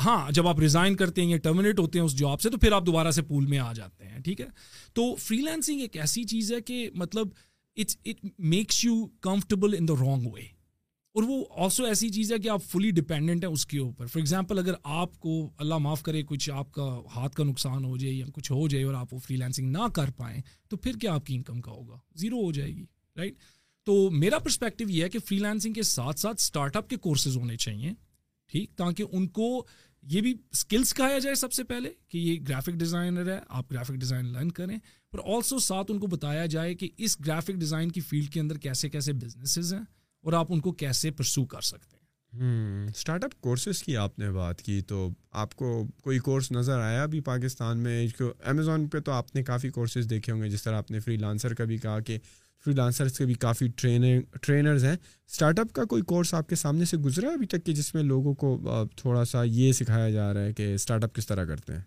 ہاں جب آپ ریزائن کرتے ہیں یا ٹرمینیٹ ہوتے ہیں اس جاب سے تو پھر آپ دوبارہ سے پول میں آ جاتے ہیں, ٹھیک ہے. تو فری لانسنگ ایک ایسی چیز ہے کہ مطلب it makes you comfortable in the wrong way, اور وہ آلسو ایسی چیز ہے کہ آپ فلی ڈپینڈنٹ ہیں اس کے اوپر. فار ایگزامپل اگر آپ کو اللہ معاف کرے کچھ آپ کا ہاتھ کا نقصان ہو جائے یا کچھ ہو جائے اور آپ وہ فری لانسنگ نہ کر پائیں تو پھر کیا آپ کی انکم کا ہوگا؟ زیرو ہو جائے گی, رائٹ. تو میرا پرسپیکٹیو یہ ہے کہ فری لانسنگ کے ساتھ ساتھ اسٹارٹ اپ کے کورسز ہونے چاہیے, ٹھیک, تاکہ ان کو یہ بھی اسکلس کہایا جائے سب سے پہلے کہ یہ گرافک ڈیزائنر ہے, آپ گرافک ڈیزائن لرن کریں, پر آلسو ساتھ ان کو بتایا جائے کہ اس گرافک ڈیزائن کی فیلڈ کے اندر کیسے کیسے بزنسز ہیں اور آپ ان کو کیسے پرسو کر سکتے ہیں. اسٹارٹ اپ کورسز کی آپ نے بات کی, تو آپ کو کوئی کورس نظر آیا ابھی پاکستان میں؟ امیزون پہ تو آپ نے کافی کورسز دیکھے ہوں گے, جس طرح آپ نے فری لانسر کا بھی کہا کہ فری لانسرس کے بھی کافی ٹرینرز ہیں. اسٹارٹ اپ کا کوئی کورس آپ کے سامنے سے گزرا ہے ابھی تک کہ جس میں لوگوں کو تھوڑا سا یہ سکھایا جا رہا ہے کہ اسٹارٹ اپ کس طرح کرتے ہیں؟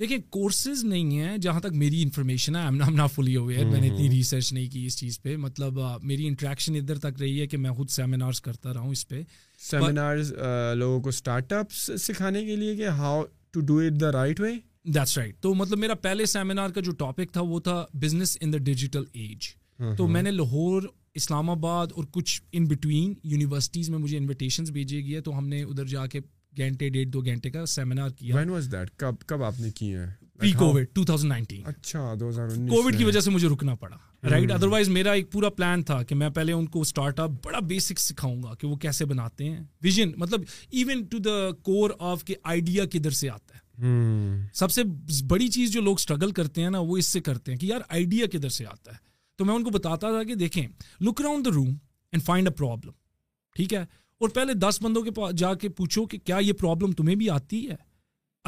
دیکھیں کورسز نہیں ہیں جہاں تک میری انفارمیشن ہے, I'm not fully aware, میں نے اتنی ریسرچ نہیں کی اس چیز پہ. مطلب میری انٹریکشن ادھر تک رہی ہے کہ میں خود سیمینارز کرتا رہا ہوں اس پہ. سیمینارز لوگوں کو اسٹارٹ اپس سکھانے کے لیے کہ how to do it the right way. That's right. تو مطلب میرا پہلے سیمینار کا جو ٹاپک تھا وہ تھا business in the digital age. تو میں نے لاہور, اسلام آباد اور کچھ ان بٹوین یونیورسٹیز میں مجھے انویٹیشنز بھیجے گئے, تو ہم نے ادھر جا کے گھنٹے ڈیڑھ دو گھنٹے کا سیمینار کیا. When was that? کب آپ نے کی ہے؟ Pre Covid 2019. اچھا 2019. کووڈ کی وجہ سے مجھے رکنا پڑا, رائٹ. ادروائز میرا ایک پورا پلان تھا کہ میں پہلے ان کو اسٹارٹ اپ بڑا بیسک سکھاؤں گا کہ وہ کیسے بناتے ہیں, ویژن, مطلب even to the core of کہ آئیڈیا کدھر سے آتا ہے. سب سے بڑی چیز جو لوگ اسٹرگل کرتے ہیں نا وہ اس سے کرتے ہیں کہ یار آئیڈیا کدھر سے آتا ہے. تو میں ان کو بتاتا تھا کہ دیکھیں, look around the room and find a problem, ٹھیک ہے, اور پہلے 10 بندوں کے پاس جا کے پوچھو کہ کیا یہ پرابلم تمہیں بھی آتی ہے.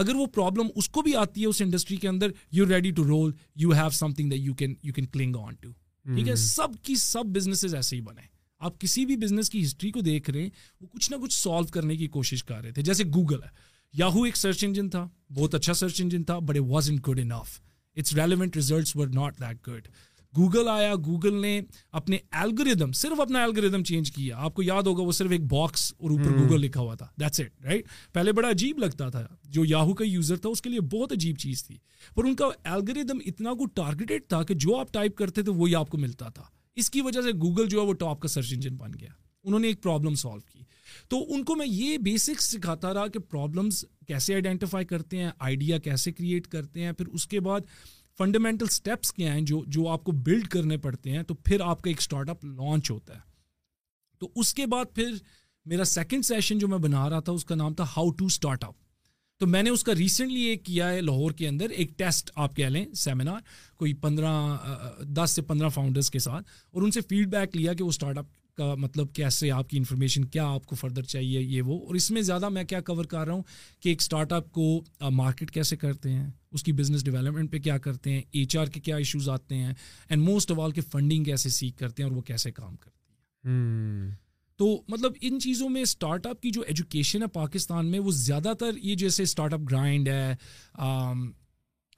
اگر وہ پرابلم اس کو بھی آتی ہے اس انڈسٹری کے اندر, you ready to roll, you have something that you can cling on to, ٹھیک ہے. سب کی سب بزنسز ایسے ہی بنے. آپ کسی بھی بزنس کی ہسٹری کو دیکھ رہے ہیں, وہ کچھ نہ کچھ سالو کرنے کی کوشش کر رہے تھے. جیسے گوگل ہے, یاہو ایک سرچ انجن تھا, بہت اچھا سرچ انجن تھا, but it was int good enough, it's relevant results were not that good. Google آیا, گوگل نے اپنے الگوریدم, صرف اپنا الگوریدم چینج کیا. آپ کو یاد ہوگا وہ صرف ایک باکس اور اوپر گوگل لکھا ہوا تھا, دیٹس اٹ, رائٹ. پہلے بڑا عجیب لگتا تھا, جو یاہو کا یوزر تھا اس کے لیے بہت عجیب چیز تھی, پر ان کا الگوریدم اتنا کو ٹارگیٹڈ تھا کہ جو آپ ٹائپ کرتے تھے وہی آپ کو ملتا تھا. اس کی وجہ سے گوگل جو ہے وہ ٹاپ کا سرچ انجن بن گیا. انہوں نے ایک پرابلم سالو کی. تو ان کو میں یہ بیسکس سکھاتا رہا کہ پرابلمس کیسے آئیڈینٹیفائی کرتے ہیں, آئیڈیا کیسے کریٹ کرتے ہیں, پھر اس کے بعد فنڈامنٹل اسٹیپس کیا ہیں جو آپ کو بلڈ کرنے پڑتے ہیں. تو پھر آپ کا ایک اسٹارٹ اپ لانچ ہوتا ہے. تو اس کے بعد پھر میرا سیکنڈ سیشن جو میں بنا رہا تھا اس کا نام تھا ہاؤ ٹو اسٹارٹ اپ. تو میں نے اس کا ریسنٹلی ایک کیا ہے لاہور کے اندر, ایک ٹیسٹ آپ کہہ لیں سیمینار, کوئی 10 سے 15 فاؤنڈرس کے ساتھ, اور ان سے فیڈ بیک لیا کہ وہ اسٹارٹ اپ کا مطلب کیسے, آپ کی انفارمیشن کیا آپ کو فردر چاہیے, یہ وہ. اور اس میں زیادہ میں کیا کور کر رہا ہوں کہ ایک اسٹارٹ اپ کو مارکیٹ کیسے کرتے ہیں, اس کی بزنس ڈیولپمنٹ پہ کیا کرتے ہیں, ایچ آر کے کیا ایشوز آتے ہیں, اینڈ موسٹ آف آل کے فنڈنگ کیسے سیکھ کرتے ہیں اور وہ کیسے کام کرتی ہیں. تو مطلب ان چیزوں میں اسٹارٹ اپ کی جو ایجوکیشن ہے پاکستان میں وہ زیادہ تر یہ جیسے اسٹارٹ اپ گرائنڈ ہے,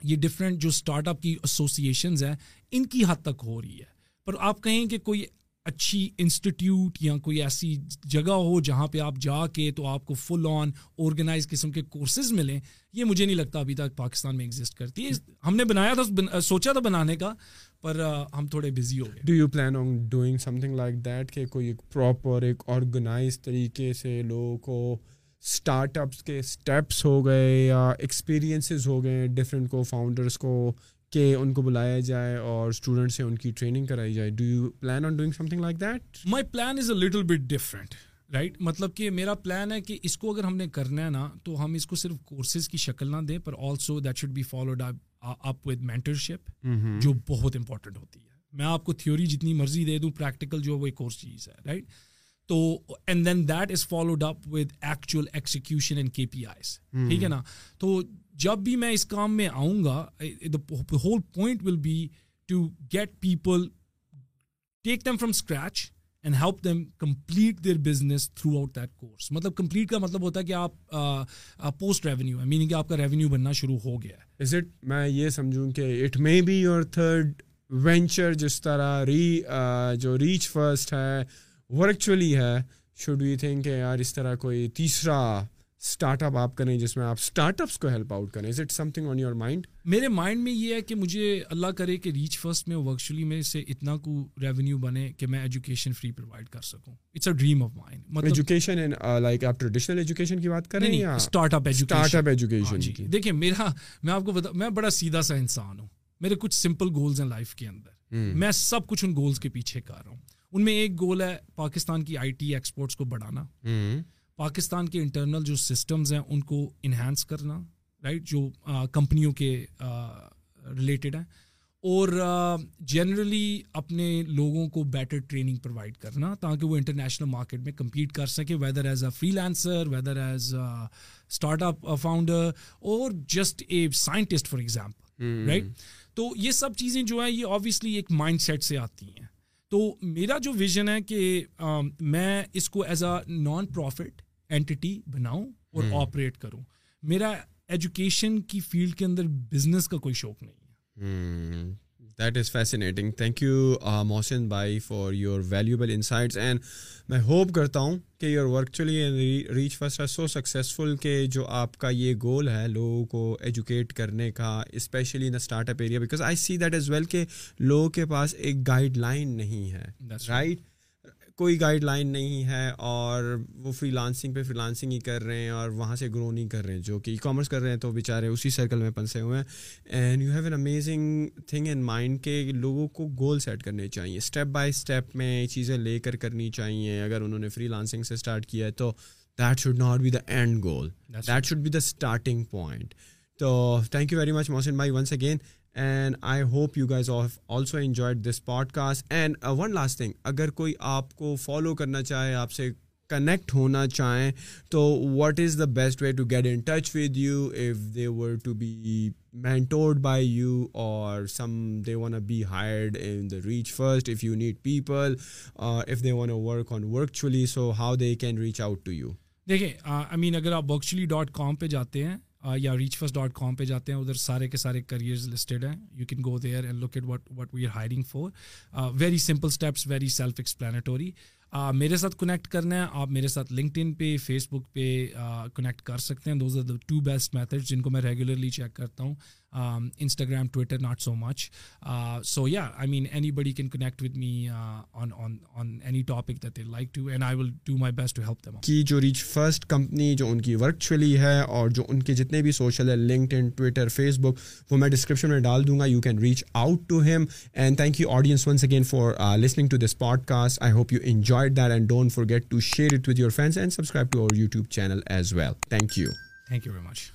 یہ ڈفرینٹ جو اسٹارٹ اپ کی ایسوسی ایشنز ہیں ان کی حد تک ہو رہی ہے. پر آپ کہیں کہ کوئی اچھی انسٹیٹیوٹ یا کوئی ایسی جگہ ہو جہاں پہ آپ جا کے تو آپ کو فل آن آرگنائز قسم کے کورسز ملیں, یہ مجھے نہیں لگتا ابھی تک پاکستان میں ایگزسٹ کرتی ہے. ہم نے بنایا تھا, سوچا تھا بنانے کا, پر ہم تھوڑے بزی ہو گئے. Do you plan on doing something like that کہ کوئی ایک پراپر ایک آرگنائز طریقے سے لوگوں کو اسٹارٹ اپس کے اسٹیپس ہو گئے یا ایکسپیرینسز ہو گئے ڈفرینٹ کو فاؤنڈرس کو کہ ان کو بلایا جائے اور اسٹوڈنٹ سے ان کی ٹریننگ کرائی جائے؟ Do you plan on doing something like that? My plan is a little bit different, right. مطلب کہ میرا پلان ہے کہ اس کو اگر ہم نے کرنا ہے نا تو ہم اس کو صرف کورسز کی شکل نہ دیں, پر also that should be followed up with mentorship, جو بہت امپورٹنٹ ہوتی ہے. میں آپ کو تھیوری جتنی مرضی دے دوں, پریکٹیکل جو ہے وہ ایک اور چیز ہے, رائٹ. تو and then that is followed up with actual execution and K P eyes, ٹھیک ہے نا. تو جب بھی میں اس کام میں آؤں گا, the whole point will be to get people, take them from scratch and help them complete their business throughout that course. مطلب complete کا مطلب ہوتا ہے کہ آپ post revenue ہے, meaning کہ آپ کا revenue بننا شروع ہو گیا ہے. Is it, میں یہ سمجھوں کہ it may be your third venture, جس طرح جو reach first ہے, Workchuli ہے, should we think کہ یار اس طرح کوئی تیسرا اسٹارٹ اپ آپ کریں جس میں آپ اسٹارٹ اپس کو ہیلپ آؤٹ کریں؟ Is it something on your mind? میرے مائنڈ میں یہ ہے کہ مجھے اللہ کرے کہ ریچ فرسٹ میں, ورکچولی میں سے اتنا کو ریونیو بنے کہ میں ایجوکیشن فری پرووائڈ کر سکوں. It's a dream of mind. مطلب ایجوکیشن اینڈ لائک آپ ٹریڈیشنل ایجوکیشن کی بات کریں یا اسٹارٹ اپ ایجوکیشن؟ جی دیکھیں, میں آپ کو بتا, میں بڑا سیدھا سا انسان ہوں. میرے کچھ سمپل گولز ہیں لائف کے اندر, میں سب کچھ ان گولز کے پیچھے کر رہا ہوں. ان میں ایک گول ہے پاکستان کی آئی ٹی ایکسپورٹس کو بڑھانا, پاکستان کے انٹرنل جو سسٹمز ہیں ان کو انہینس کرنا, رائٹ, جو کمپنیوں کے ریلیٹڈ ہیں, اور جنرلی اپنے لوگوں کو بیٹر ٹریننگ پرووائڈ کرنا تاکہ وہ انٹرنیشنل مارکیٹ میں کمپیٹ کر سکے, whether as a freelancer, whether as startup founder, اور just a scientist for example, right. تو یہ سب چیزیں جو ہیں یہ آبویسلی ایک مائنڈ سیٹ سے آتی ہیں. تو میرا جو ویژن ہے کہ میں اس کو as a non profit entity بناؤں اور آپریٹ کروں. میرا ایجوکیشن کی فیلڈ کے اندر بزنس کا کوئی شوق نہیں ہے. That is fascinating. Thank you Mohsin بھائی for your valuable insights, and میں ہوپ کرتا ہوں کہ your ورکچولی and reach first are so successful کہ جو آپ کا یہ گول ہے لوگوں کو ایجوکیٹ کرنے کا, especially in startup area, because I see that as well کہ لوگوں کے پاس ایک گائیڈ لائن نہیں ہے, رائٹ. کوئی گائیڈ لائن نہیں ہے اور وہ فری لانسنگ پہ فری لانسنگ ہی کر رہے ہیں اور وہاں سے گرو نہیں کر رہے ہیں. جو کہ ای کامرس کر رہے ہیں تو بیچارے اسی سرکل میں پھنسے ہوئے ہیں. And you have an amazing thing in mind کہ لوگوں کو گول سیٹ کرنے چاہیے, اسٹیپ بائی اسٹیپ میں چیزیں لے کر کرنی چاہیے. اگر انہوں نے فری لانسنگ سے اسٹارٹ کیا ہے تو that should not be the end goal, that should be the starting point. تو thank you very much Mohsin بھائی once again, and I hope you guys have also enjoyed this podcast. And one last thing, agar koi aapko follow karna chahe, aap se connect hona chahe, to what is the best way to get in touch with you if they were to be mentored by you or some they want to be hired in the Reach First, if you need people, if they want to work on Workchuli, so how they can reach out to you? Dekhiye, I mean agar aap workchuli.com pe jaate hain یا reachfirst.com پہ جاتے ہیں, ادھر سارے کے سارے careers listed ہیں. You can go there and look at what we are hiring for. Very simple steps, very self explanatory. میرے ساتھ کنیکٹ کرنا ہے, آپ میرے ساتھ لنکڈ ان پہ, فیس بک پہ کنیکٹ کر سکتے ہیں. Those are the two best method جن کو میں ریگولرلی چیک کرتا ہوں. Instagram, Twitter not so much. So یا I mean anybody can connect with me on any topic that they like to, and I will do my best to help them. کی جو Reach first company جو ان کی ورکچولی ہے اور جو ان کے جتنے بھی سوشل ہے, LinkedIn, Twitter, Facebook, وہ میں ڈسکرپشن میں ڈال دوں گا. You can reach out to ہم. And thank you audience once again for listening to this podcast. I hope you enjoy that and don't forget to share it with your friends and subscribe to our YouTube channel as well. Thank you. Thank you very much.